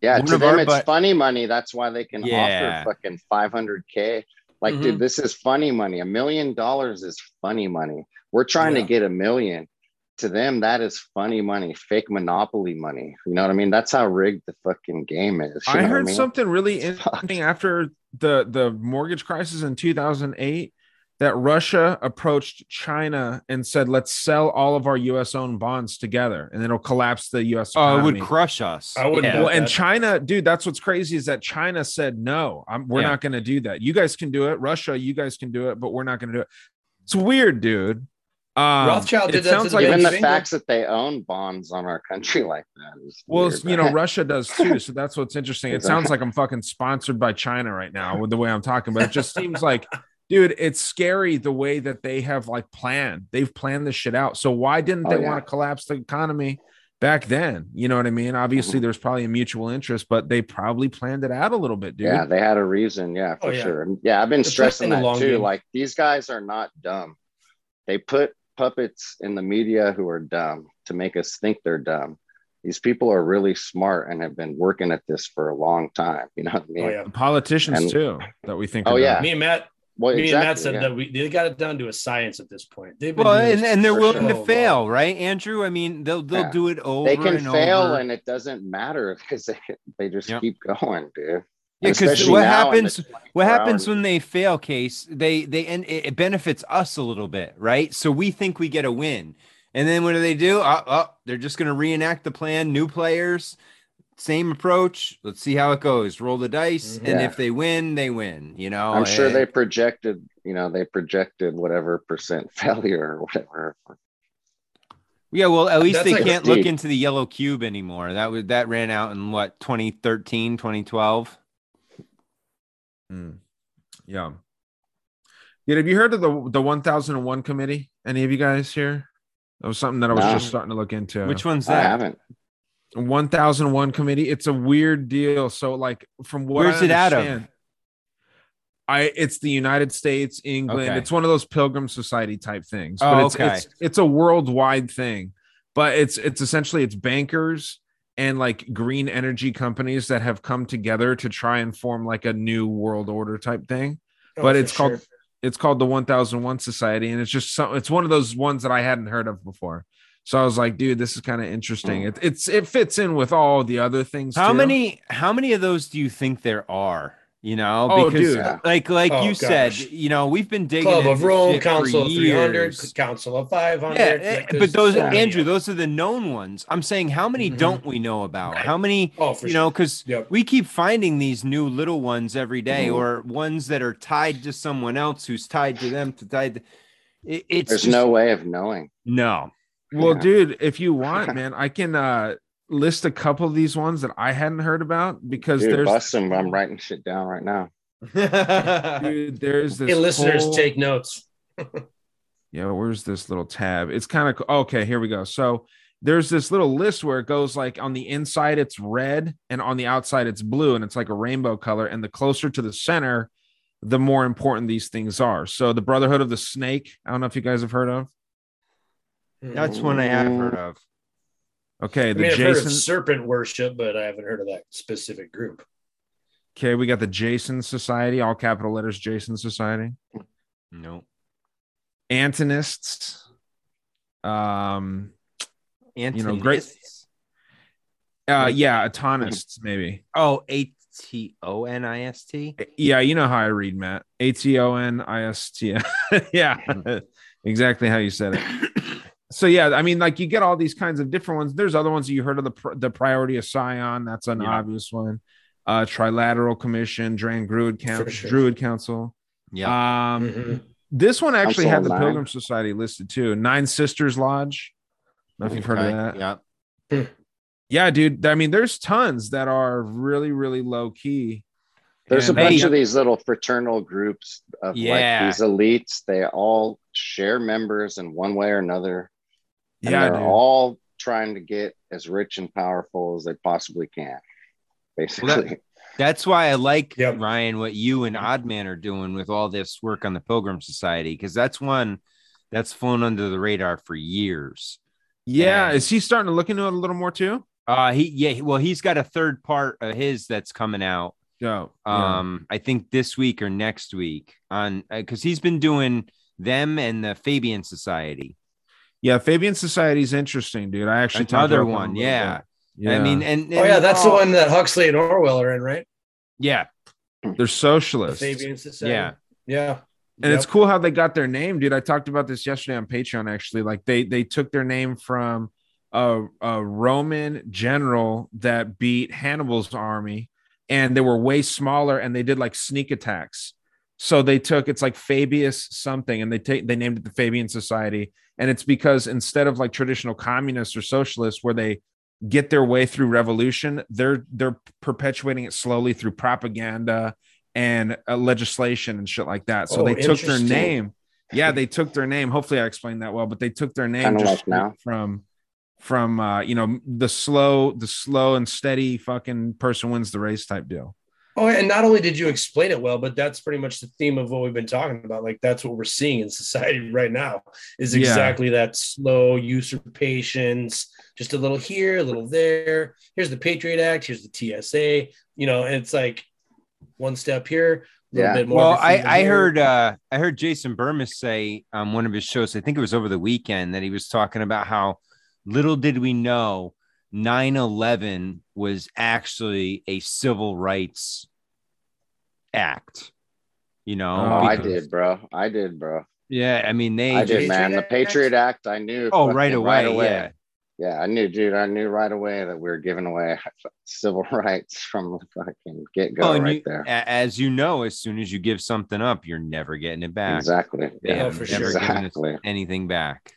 yeah. To them, it's but, funny money. That's why they can yeah. offer fucking five hundred K. Like, mm-hmm. dude, this is funny money. A million dollars is funny money. We're trying yeah. to get a million. To them, that is funny money, fake monopoly money. You know what I mean? That's how rigged the fucking game is. I heard I mean? something really interesting after the, the mortgage crisis in two thousand eight. That Russia approached China and said, let's sell all of our U S owned bonds together and it'll collapse the U S economy. Oh, it would crush us. I wouldn't. Yeah. Well, and China, dude, that's what's crazy is that China said, no, I'm, we're yeah. not going to do that. You guys can do it. Russia, you guys can do it, but we're not going to do it. It's weird, dude. Um, Rothschild did that. Like even the facts that they own bonds on our country like that. Is well, weird, you know, Russia does too. So that's what's interesting. It sounds like I'm fucking sponsored by China right now with the way I'm talking, but it just seems like, dude, it's scary the way that they have like planned. They've planned this shit out. So why didn't they oh, yeah. want to collapse the economy back then? You know what I mean? Obviously, there's probably a mutual interest, but they probably planned it out a little bit, dude. Yeah, they had a reason. Yeah, for oh, yeah. sure. Yeah, I've been it's stressing that too. Game. Like, these guys are not dumb. They put puppets in the media who are dumb to make us think they're dumb. These people are really smart and have been working at this for a long time. You know what I mean? Oh, yeah. Politicians and, too that we think. Oh, about. yeah. Me and Matt. Well, Me exactly, and Matt said yeah. that we they got it down to a science at this point. They've been well, and, and they're willing sure. to fail, right, Andrew? I mean, they'll they'll yeah. do it over. They can and fail, over. and it doesn't matter because they, they just yep. keep going, dude. Yeah, because what happens? What happens when they fail? Case they they and it, it benefits us a little bit, right? So we think we get a win, and then what do they do? Oh, oh they're just going to reenact the plan. New players. Same approach. Let's see how it goes. Roll the dice, yeah. and if they win, they win. You know, I'm sure hey. they projected. You know, they projected whatever percent failure or whatever. Yeah, well, at least That's they like can't look into the yellow cube anymore. That was that ran out in what twenty thirteen, twenty twelve. Mm. Yeah. Yeah. Have you heard of the the one thousand one committee? Any of you guys here? That was something that I was no. just starting to look into. Which one's that? I haven't. one thousand one committee. It's a weird deal. So, like, from what where's I it out of? I it's the United States, England. Okay. It's one of those Pilgrim Society type things. Oh, but it's, okay. it's it's a worldwide thing. But it's it's essentially it's bankers and like green energy companies that have come together to try and form like a new world order type thing. Oh, but it's called sure. it's called the one thousand one Society, and it's just some, it's one of those ones that I hadn't heard of before. So I was like, dude, this is kind of interesting. It, it's it fits in with all the other things. How too. many how many of those do you think there are? You know, oh, because dude. like like oh, you gosh. said, you know, we've been digging Club of Rome, Council of three hundred, Council of five hundred. Yeah, like, but those, yeah, Andrew, yeah. those are the known ones. I'm saying, how many mm-hmm. don't we know about? How many? Oh, for you sure. know, because yep. we keep finding these new little ones every day, mm-hmm. or ones that are tied to someone else who's tied to them to tied. To, it, it's there's just, no way of knowing. No. Well, yeah. dude, if you want, man, I can uh, list a couple of these ones that I hadn't heard about because dude, there's bust them. I'm writing shit down right now. Dude, there's this. Hey, listeners, whole... take notes. Yeah, where's this little tab? It's kind of okay. Here we go. So there's this little list where it goes like on the inside it's red and on the outside it's blue, and it's like a rainbow color. And the closer to the center, the more important these things are. So the Brotherhood of the Snake. I don't know if you guys have heard of. That's one I have heard of. Okay, the I mean, I've Jason heard of serpent worship, but I haven't heard of that specific group. Okay, we got the Jason Society, all capital letters, Jason Society. No. Antonists. Um, Antonists? You know, great. Uh, yeah, Atonists, maybe. Oh, A T O N I S T? Yeah, you know how I read, Matt. A T O N I S T. Yeah, exactly how you said it. So, yeah, I mean, like you get all these kinds of different ones. There's other ones that you heard of, the the Priority of Sion. That's an yeah. obvious one. Uh, Trilateral Commission, Dran Druid, Council, sure. Druid Council. Yeah. Um, mm-hmm. This one actually had the Pilgrim Society listed, too. Nine Sisters Lodge. Know if you've heard of that. Yeah. Yeah, dude. I mean, there's tons that are really, really low key. There's and a bunch they, of these little fraternal groups of yeah. like these elites. They all share members in one way or another. And yeah, they're dude. all trying to get as rich and powerful as they possibly can, basically. Well, that, that's why I like, yep. Ryan, what you and Oddman are doing with all this work on the Pilgrim Society, because that's one that's flown under the radar for years. Yeah. And is he starting to look into it a little more, too? Uh, he yeah. Well, he's got a third part of his that's coming out. Oh, yeah. Um, I think this week or next week on because uh, he's been doing them and the Fabian Society. Yeah, Fabian Society is interesting, dude. I actually another one. Yeah. yeah, I mean, and, and oh yeah, that's oh, the one that Huxley and Orwell are in, right? Yeah, they're socialists. The Fabian Society. Yeah, yeah. And yep. It's cool how they got their name, dude. I talked about this yesterday on Patreon. Actually, like they they took their name from a, a Roman general that beat Hannibal's army. And they were way smaller, and they did like sneak attacks. So they took it's like Fabius something, and they take they named it the Fabian Society. And it's because instead of like traditional communists or socialists, where they get their way through revolution, they're they're perpetuating it slowly through propaganda and uh, legislation and shit like that. So oh, they took their name. Yeah, they took their name. Hopefully, I explained that well. But they took their name just like from. From uh, you know, the slow, the slow and steady fucking person wins the race type deal. Oh, and not only did you explain it well, but that's pretty much the theme of what we've been talking about. Like that's what we're seeing in society right now is exactly yeah. that slow usurpations, just a little here, a little there. Here's the Patriot Act. Here's the T S A. You know, and it's like one step here. A yeah. Bit more well, I, I heard uh, I heard Jason Burmis say on one of his shows. I think it was over the weekend that he was talking about how. Little did we know nine eleven was actually a civil rights act, you know? Oh, because, I did, bro. I did, bro. Yeah. I mean, they, I did, Patriot man. Act? The Patriot Act, I knew. Oh, right away. Right away. Yeah. Yeah. I knew, dude. I knew right away that we were giving away civil rights from the fucking get go oh, right you, there. As you know, as soon as you give something up, you're never getting it back. Exactly. They yeah, for never sure. Exactly. Anything back.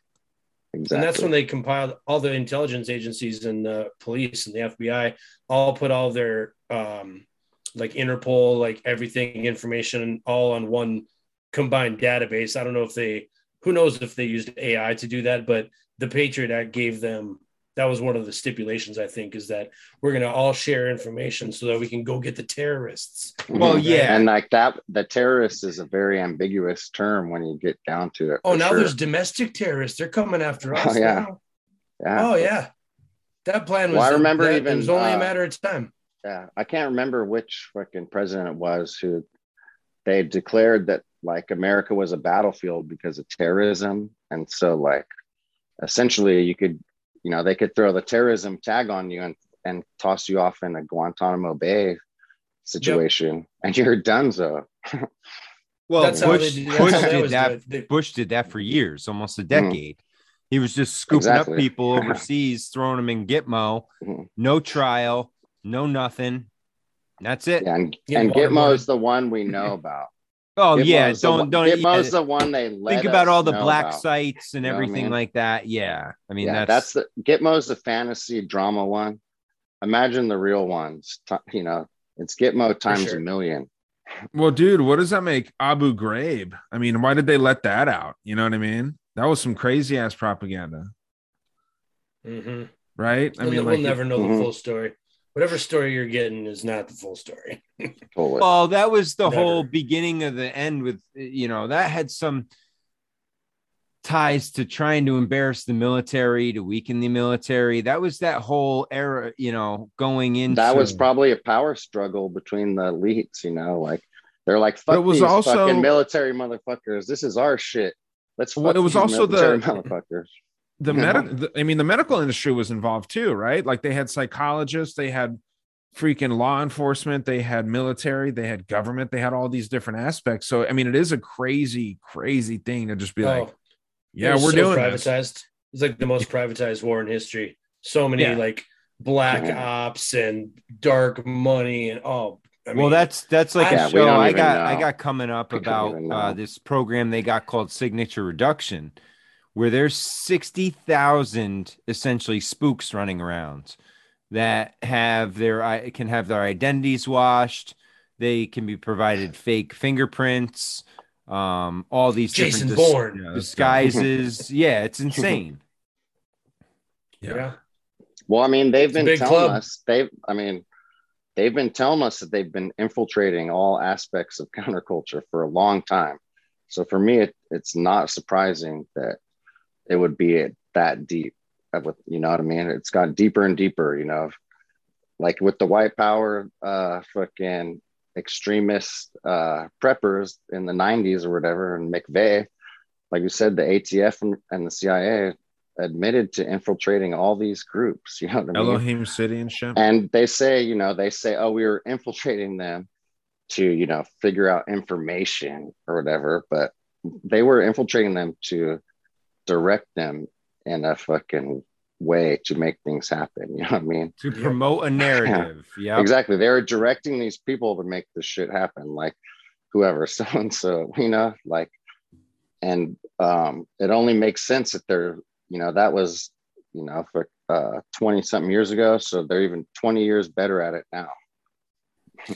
Exactly. And that's when they compiled all the intelligence agencies and the police and the F B I all put all their um, like Interpol, like everything information all on one combined database. I don't know if they, who knows if they used A I to do that, but the Patriot Act gave them, that was one of the stipulations, I think, is that we're going to all share information so that we can go get the terrorists. Well, right? Yeah. And like that, the terrorist is a very ambiguous term when you get down to it. Oh, now sure. There's domestic terrorists. They're coming after us. Oh, yeah. Now. yeah. Oh, yeah. That plan was, well, I remember that, even, it was only uh, a matter of time. Yeah. I can't remember which fucking president it was who they declared that like America was a battlefield because of terrorism. And so like, essentially you could, you know, they could throw the terrorism tag on you and, and toss you off in a Guantanamo Bay situation, yep. and you're done. So, well, that's Bush, did, that's Bush did that. Good. Bush did that for years, almost a decade. Mm. He was just scooping exactly. up people overseas, throwing them in Gitmo, mm. no trial, no nothing. That's it. Yeah, and Gitmo and Gitmo is the one we know about. Oh Gitmo yeah, don't don't. Gitmo's the one they let think about all the black about. sites and you know everything I mean? like that. Yeah, I mean yeah, that's... that's the Gitmo's the fantasy drama one. Imagine the real ones. You know, it's Gitmo times sure. a million. Well, dude, what does that make Abu Ghraib? I mean, why did they let that out? You know what I mean? That was some crazy ass propaganda, mm-hmm. right? I and mean, we'll like, never know mm-hmm. the full story. Whatever story you're getting is not the full story. Well, that was the Never. whole beginning of the end with, you know, that had some ties to trying to embarrass the military, to weaken the military. That was that whole era, you know, going into. That was probably a power struggle between the elites, you know, like they're like, fuck it was these also, fucking military motherfuckers. This is our shit. Let's fuck well, it was these also military the motherfuckers. The medical, I mean, the medical industry was involved too, right? Like they had psychologists, they had freaking law enforcement, they had military, they had government, they had all these different aspects. So, I mean, it is a crazy, crazy thing to just be oh, like, yeah, we're so doing privatized. This. It's like the most privatized war in history. So many yeah. like black yeah. ops and dark money and all. I mean, well, that's that's like I, a show I got know. I got coming up we about uh, this program they got called Signature Reduction. where there's sixty thousand essentially spooks running around that have their can have their identities washed. They can be provided fake fingerprints, um, all these Jason different dis- Bourne. You know, disguises. Yeah, it's insane. Yeah. yeah. Well, I mean, they've it's been telling club. us they've. I mean, they've been telling us that they've been infiltrating all aspects of counterculture for a long time. So for me, it, it's not surprising that it would be that deep. With you know what I mean? It's got deeper and deeper. You know, like with the white power, uh, fucking extremist uh, preppers in the nineties or whatever, and McVeigh, like you said, the A T F and, and the C I A admitted to infiltrating all these groups. You know what I mean? Elohim City and shit. And they say, you know, they say, oh, we were infiltrating them to, you know, figure out information or whatever, but they were infiltrating them to direct them in a fucking way to make things happen. You know what I mean? To promote a narrative. Yeah, exactly. They were directing these people to make this shit happen. Like whoever, so-and-so, you know, like, and um, it only makes sense that they're, you know, that was, you know, for uh, twenty something years ago. So they're even twenty years better at it now.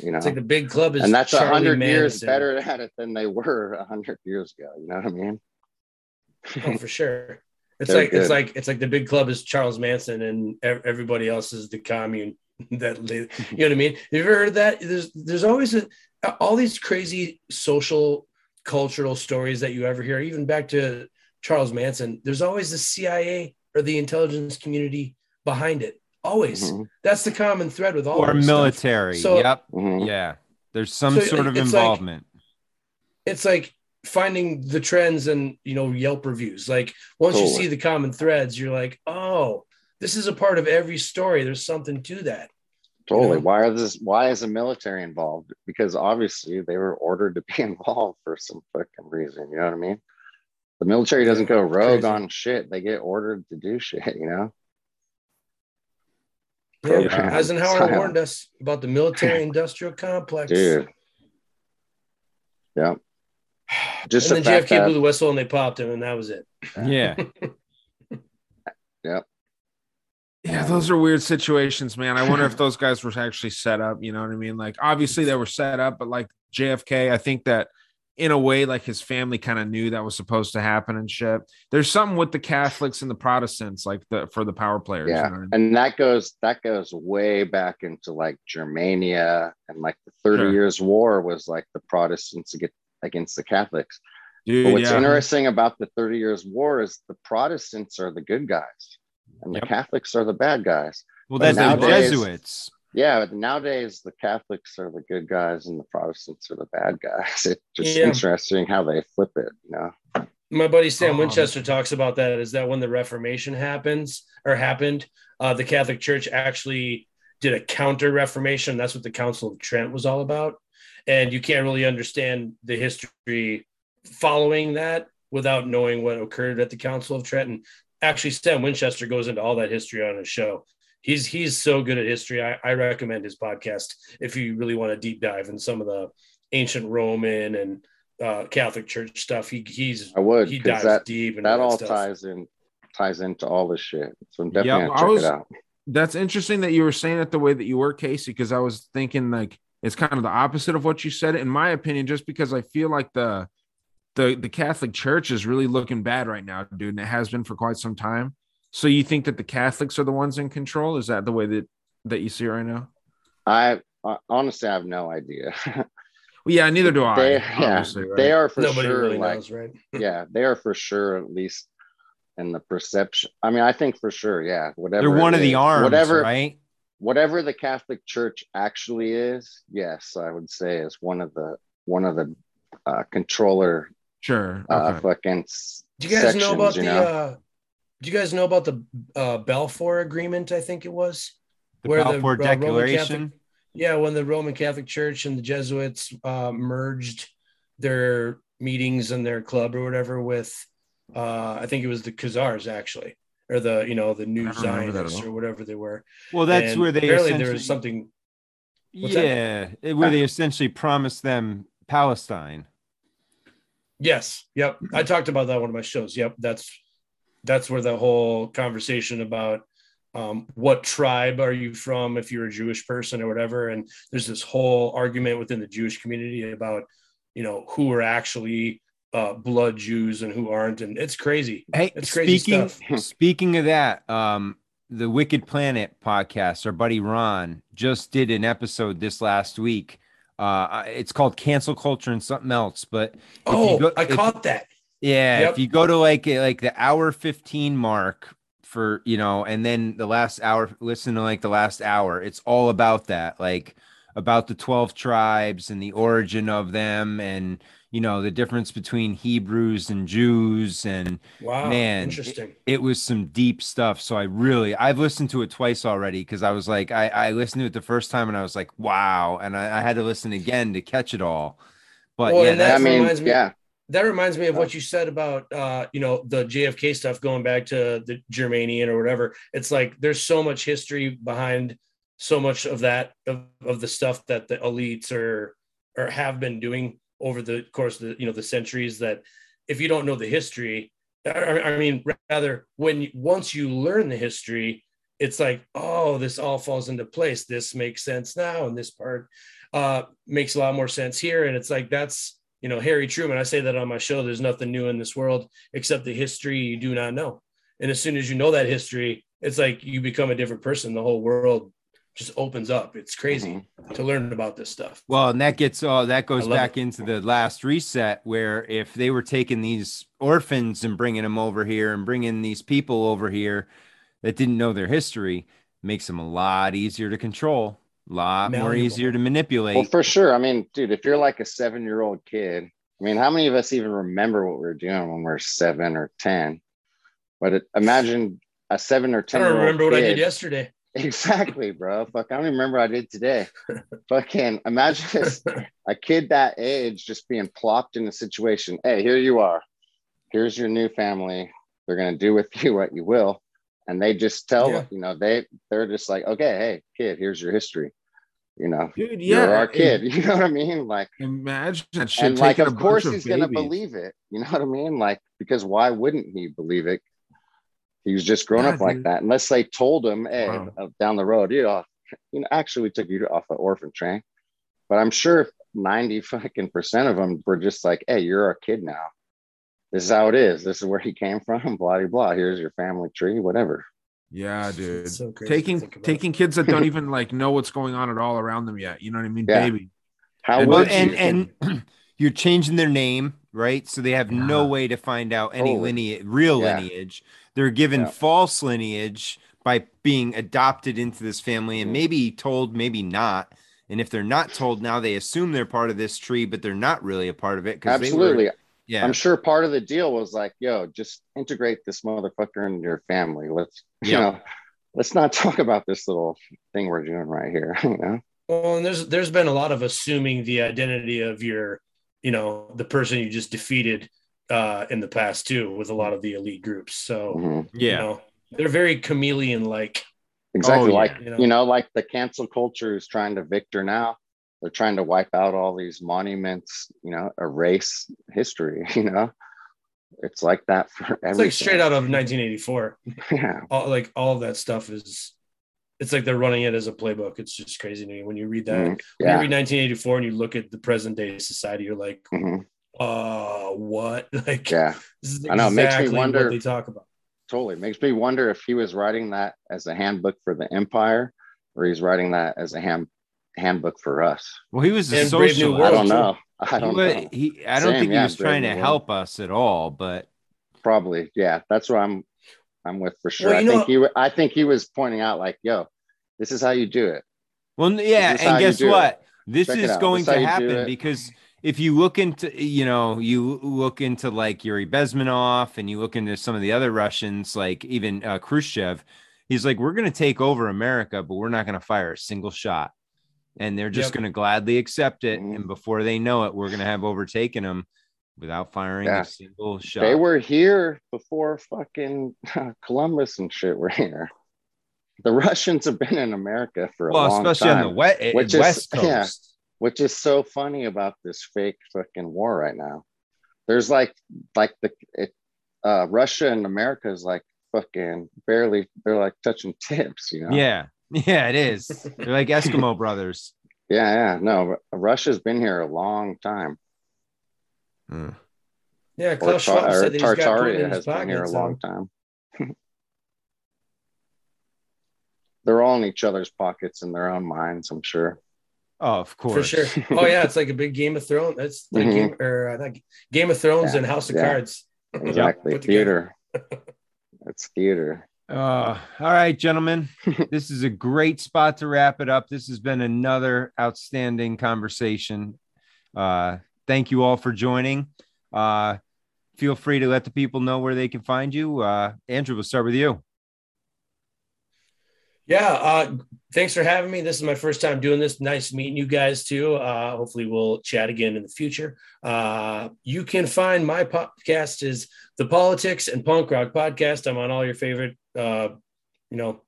You know, it's like the big club is, and that's a hundred years better at it than they were a hundred years ago. You know what I mean? Oh, for sure. It's They're like good. it's like it's like the big club is Charles Manson and everybody else is the commune. That they, you know what I mean? Have you ever heard of that? There's there's always a, all these crazy social cultural stories that you ever hear. Even back to Charles Manson, there's always the C I A or the intelligence community behind it. Always, mm-hmm. That's the common thread with all. Or military. So, yep. Mm-hmm. Yeah. There's some so sort of it's involvement. Like, it's like. Finding the trends and, you know, Yelp reviews. Like once totally. you see the common threads, you're like, oh, this is a part of every story. There's something to that. Totally. You know? Why are this? Why is the military involved? Because obviously they were ordered to be involved for some fucking reason. You know what I mean? The military doesn't go rogue Crazy. on shit. They get ordered to do shit, you know? Yeah. Yeah. Eisenhower so, warned us about the military industrial complex. Dude. Yeah. Just and the then J F K that, blew the whistle and they popped him, and that was it. Yeah. Yep. Yeah, those are weird situations, man. I wonder if those guys were actually set up. You know what I mean? Like, obviously they were set up, but like J F K, I think that in a way, like his family kind of knew that was supposed to happen and shit. There's something with the Catholics and the Protestants, like the for the power players. Yeah, you know what I mean? And that goes that goes way back into like Germania and like the Thirty sure. Years' War was like the Protestants to get. Against the Catholics. Dude, but what's yeah. interesting about the Thirty Years' War is the Protestants are the good guys and yep. the Catholics are the bad guys. Well, that's the Jesuits. Yeah, nowadays the Catholics are the good guys and the Protestants are the bad guys. It's just yeah. interesting how they flip it, you know. My buddy Sam Winchester um, talks about that, is that when the Reformation happens or happened, uh, the Catholic Church actually did a counter-reformation. That's what the Council of Trent was all about. And you can't really understand the history following that without knowing what occurred at the Council of Trent. And actually, Sam Winchester goes into all that history on his show. He's he's so good at history. I, I recommend his podcast if you really want to deep dive in some of the ancient Roman and uh, Catholic Church stuff. He he's I would he dives that, deep and that all that ties in ties into all this shit. So I'm definitely yeah, gonna check was, it out. That's interesting that you were saying it the way that you were, Casey, because I was thinking like. It's kind of the opposite of what you said, in my opinion, just because I feel like the, the the Catholic Church is really looking bad right now, dude, and it has been for quite some time. So you think that the Catholics are the ones in control? Is that the way that, that you see it right now? I uh, honestly have no idea. Well, yeah, neither do I. They, yeah, right? they are for Nobody sure. Really like, knows, right? Yeah, they are for sure, at least in the perception. I mean, I think for sure, yeah. Whatever They're one they, of the arms, whatever, right? Whatever the Catholic Church actually is, yes, I would say is one of the one of the uh, controller. Sure. Okay. Uh, fucking. Do you guys sections, know about you know? the? Uh, do you guys know about the uh, Balfour Agreement? I think it was. The where Balfour the, Declaration. Uh, Roman Catholic, yeah, when the Roman Catholic Church and the Jesuits uh, merged their meetings and their club or whatever with, uh, I think it was the Khazars actually. Or the, you know, the new Zionists or whatever they were. Well, that's and where they apparently there was something. Yeah, that? where they essentially promised them Palestine. Yes. Yep. I talked about that on one of my shows. Yep. That's that's where the whole conversation about um, what tribe are you from if you're a Jewish person or whatever. And there's this whole argument within the Jewish community about, you know, who are actually uh, blood Jews and who aren't. And it's crazy. Hey, it's crazy speaking, stuff. Speaking of that, um, the Wicked Planet podcast, our buddy Ron just did an episode this last week. Uh, it's called Cancel Culture and something else. But oh, go, I if, caught that. Yeah. Yep. If you go to like, like the hour fifteen mark for, you know, and then the last hour, listen to like the last hour, it's all about that, like about the twelve tribes and the origin of them. And, you know, the difference between Hebrews and Jews. And wow, man, interesting. It, it was some deep stuff. So I really, I've listened to it twice already. Cause I was like, I, I listened to it the first time and I was like, wow. And I, I had to listen again to catch it all. But well, yeah, that, that reminds mean, me, yeah. That reminds me of what you said about, uh, you know, the J F K stuff going back to the Germanian or whatever. It's like, there's so much history behind so much of that, of, of the stuff that the elites are, or have been doing over the course of the, you know, the centuries, that if you don't know the history, I mean, rather when, once you learn the history, it's like, oh, this all falls into place. This makes sense now. And this part uh, makes a lot more sense here. And it's like, that's, you know, Harry Truman, I say that on my show, there's nothing new in this world except the history you do not know. And as soon as you know that history, it's like you become a different person. The whole world just opens up. It's crazy to learn about this stuff. Well, and that gets all uh, that goes back it. into the last reset, where if they were taking these orphans and bringing them over here and bringing these people over here that didn't know their history, makes them a lot easier to control. A lot Malleable. More easier to manipulate. Well, for sure. I mean, dude, if you're like a seven-year-old kid, I mean, how many of us even remember what we were doing when we were seven or ten? But it, imagine a seven or ten. I don't remember kid. What I did yesterday. Exactly, bro. Fuck, I don't even remember what I did today. Fucking imagine this, a kid that age just being plopped in a situation. Hey, here you are. Here's your new family. They're gonna do with you what you will. And they just tell yeah. you know, they they're just like, okay, hey, kid, here's your history. You know, dude, yeah, you're our kid. It, you know what I mean? Like, imagine that shit. And like, of course, he's gonna believe it. You know what I mean? Like, because why wouldn't he believe it? He was just grown yeah, up dude. Like that. Unless they told him, hey, wow. down the road, you know, you know, actually, we took you off the orphan train. But I'm sure ninety fucking percent of them were just like, hey, you're our kid now. This is how it is. This is where he came from. Blah, blah, blah. Here's your family tree, whatever. Yeah, dude. So taking taking kids that don't even like know what's going on at all around them yet. You know what I mean? Yeah. Baby. How would and, and, and you're changing their name, right? So they have yeah. no way to find out any Holy. lineage, real yeah. lineage. They're given yeah. false lineage by being adopted into this family and maybe told, maybe not. And if they're not told now, they assume they're part of this tree, but they're not really a part of it. Absolutely. They were, yeah. I'm sure part of the deal was like, yo, just integrate this motherfucker into your family. Let's, yep. you know, let's not talk about this little thing we're doing right here. You know? Well, and there's, there's been a lot of assuming the identity of your, you know, the person you just defeated uh, in the past too, with a lot of the elite groups. So, mm-hmm. yeah, you know, they're very chameleon-like. Exactly. Oh, like, yeah. you, know? you know, like the cancel culture is trying to victor now. They're trying to wipe out all these monuments, you know, erase history, you know, it's like that for everything. It's like straight out of nineteen eighty-four. Yeah. All, like all that stuff is, it's like they're running it as a playbook. It's just crazy to me. When you read that, mm-hmm. yeah. when you read nineteen eighty-four and you look at the present day society, you're like, mm-hmm. uh, what? Like, yeah, this is exactly I know. It makes me wonder, what they talk about. Totally. It makes me wonder if he was writing that as a handbook for the empire, or he's writing that as a handbook. handbook for us. Well, he was a socialist. I don't know. I don't he, know. He, I don't Same, think yeah, he was trying to help us at all, but probably, yeah. That's what I'm I'm with for sure. Well, I think he I think he was pointing out like, yo, this is how you do it. Well, yeah, and guess what? This is going to happen, because if you look into, you know, you look into like Yuri Bezmenov and you look into some of the other Russians, like even uh, Khrushchev, he's like, we're going to take over America, but we're not going to fire a single shot. And they're just yep. going to gladly accept it. And before they know it, we're going to have overtaken them without firing yeah. a single shot. They were here before fucking Columbus and shit were here. The Russians have been in America for a well, long time. Well, especially on the wet, which West is, Coast. Yeah, which is so funny about this fake fucking war right now. There's like, like the, it, uh, Russia and America is like fucking barely, they're like touching tips, you know? Yeah. Yeah, it is. They're like Eskimo brothers. Yeah, yeah. No, Russia's been here a long time. Mm. Yeah, Klaus Schwab or, said that he's got Putin in his has pocket, been here a so. long time. They're all in each other's pockets in their own minds, I'm sure. Oh, of course. For sure. Oh, yeah, it's like a big Game of Thrones. It's like mm-hmm. game, or, uh, Game of Thrones yeah. and House of yeah. Cards. Exactly. Theater. It's theater. Uh, all right, gentlemen, this is a great spot to wrap it up. This has been another outstanding conversation. Uh, thank you all for joining. Uh, feel free to let the people know where they can find you. Uh, Andrew, we'll start with you. Yeah, uh, thanks for having me. This is my first time doing this. Nice meeting you guys, too. Uh, hopefully we'll chat again in the future. Uh, you can find my podcast is The Politics and Punk Rock Podcast. I'm on all your favorite uh you know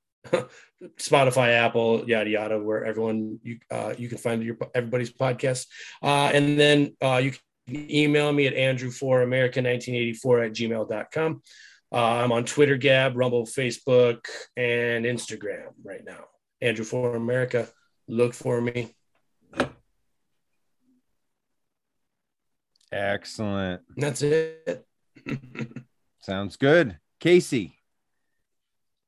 Spotify, Apple, yada yada, where everyone you uh you can find your everybody's podcast. Uh and then uh you can email me at Andrew for America nineteen eighty-four at gmail dot com. uh I'm on Twitter, Gab, Rumble, Facebook, and Instagram right now. Andrew for America, look for me. Excellent. That's it. Sounds good. Casey.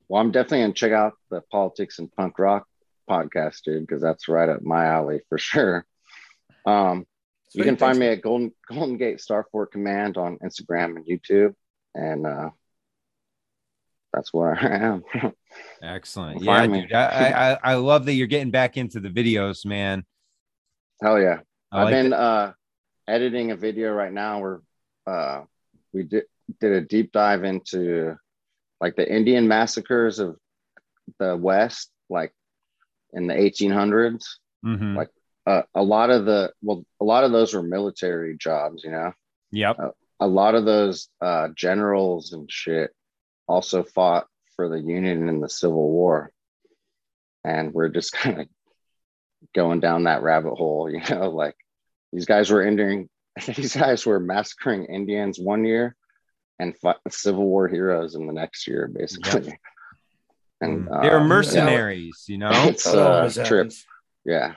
Well, I'm definitely going to check out the Politics and Punk Rock podcast, dude, because that's right up my alley for sure. Um, you can find me at Golden, Golden Gate Starboard Command on Instagram and YouTube. And uh, that's where I am. Excellent. Yeah, dude. I, I, I love that you're getting back into the videos, man. Hell yeah. I I've like been uh, editing a video right now where uh, we did, did a deep dive into like the Indian massacres of the West, like in the eighteen hundreds, mm-hmm. like uh, a lot of the, well, a lot of those were military jobs, you know? Yep. Uh, a lot of those uh, generals and shit also fought for the Union in the Civil War. And we're just kind of going down that rabbit hole, you know, like these guys were ending, these guys were massacring Indians one year and fight Civil War heroes in the next year, basically. Yep. And uh, they're mercenaries, yeah. you know. It's uh, a trip. Yeah.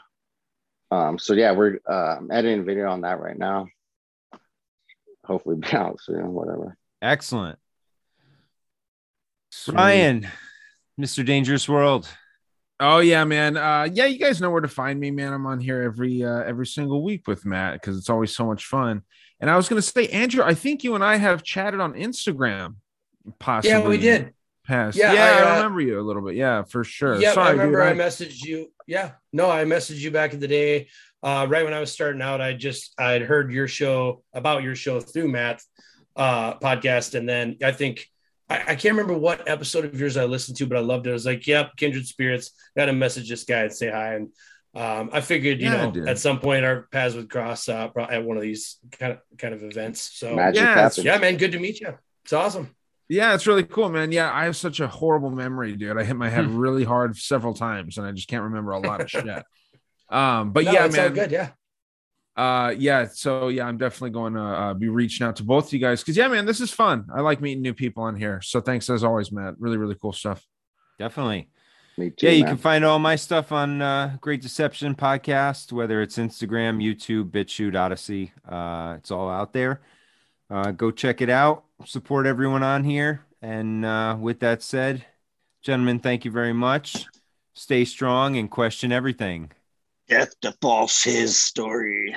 Um, so yeah, we're uh, I'm editing a video on that right now. Hopefully be out soon, whatever. Excellent. Ryan, Mister Dangerous World. Oh yeah, man. Uh, yeah, you guys know where to find me, man. I'm on here every uh, every single week with Matt because it's always so much fun. And I was going to say, Andrew, I think you and I have chatted on Instagram. Possibly. Yeah, we did. Past. Yeah, yeah I, uh, I remember you a little bit. Yeah, for sure. Yeah, Sorry, I remember dude, I... I messaged you. Yeah, no, I messaged you back in the day. Uh, right when I was starting out, I just I'd heard your show about your show through Matt's uh, podcast. And then I think I, I can't remember what episode of yours I listened to, but I loved it. I was like, yep, kindred spirits. Got to message this guy and say hi. And um, I figured, you yeah, know, at some point our paths would cross uh, at one of these kind of kind of events. So yeah, yeah, man, good to meet you. It's awesome. Yeah, it's really cool, man. Yeah, I have such a horrible memory, dude. I hit my head really hard several times, and I just can't remember a lot of shit. Um, but no, yeah, it's man, all good. Yeah. Uh, yeah. So yeah, I'm definitely going to uh, be reaching out to both of you guys because yeah, man, this is fun. I like meeting new people on here. So thanks as always, Matt. Really, really cool stuff. Definitely. Too, yeah, you man. can find all my stuff on uh, Great Deception Podcast, whether it's Instagram, YouTube, BitChute, Odyssey. Uh, it's all out there. Uh, go check it out. Support everyone on here. And uh, with that said, gentlemen, thank you very much. Stay strong and question everything. Death to false his story.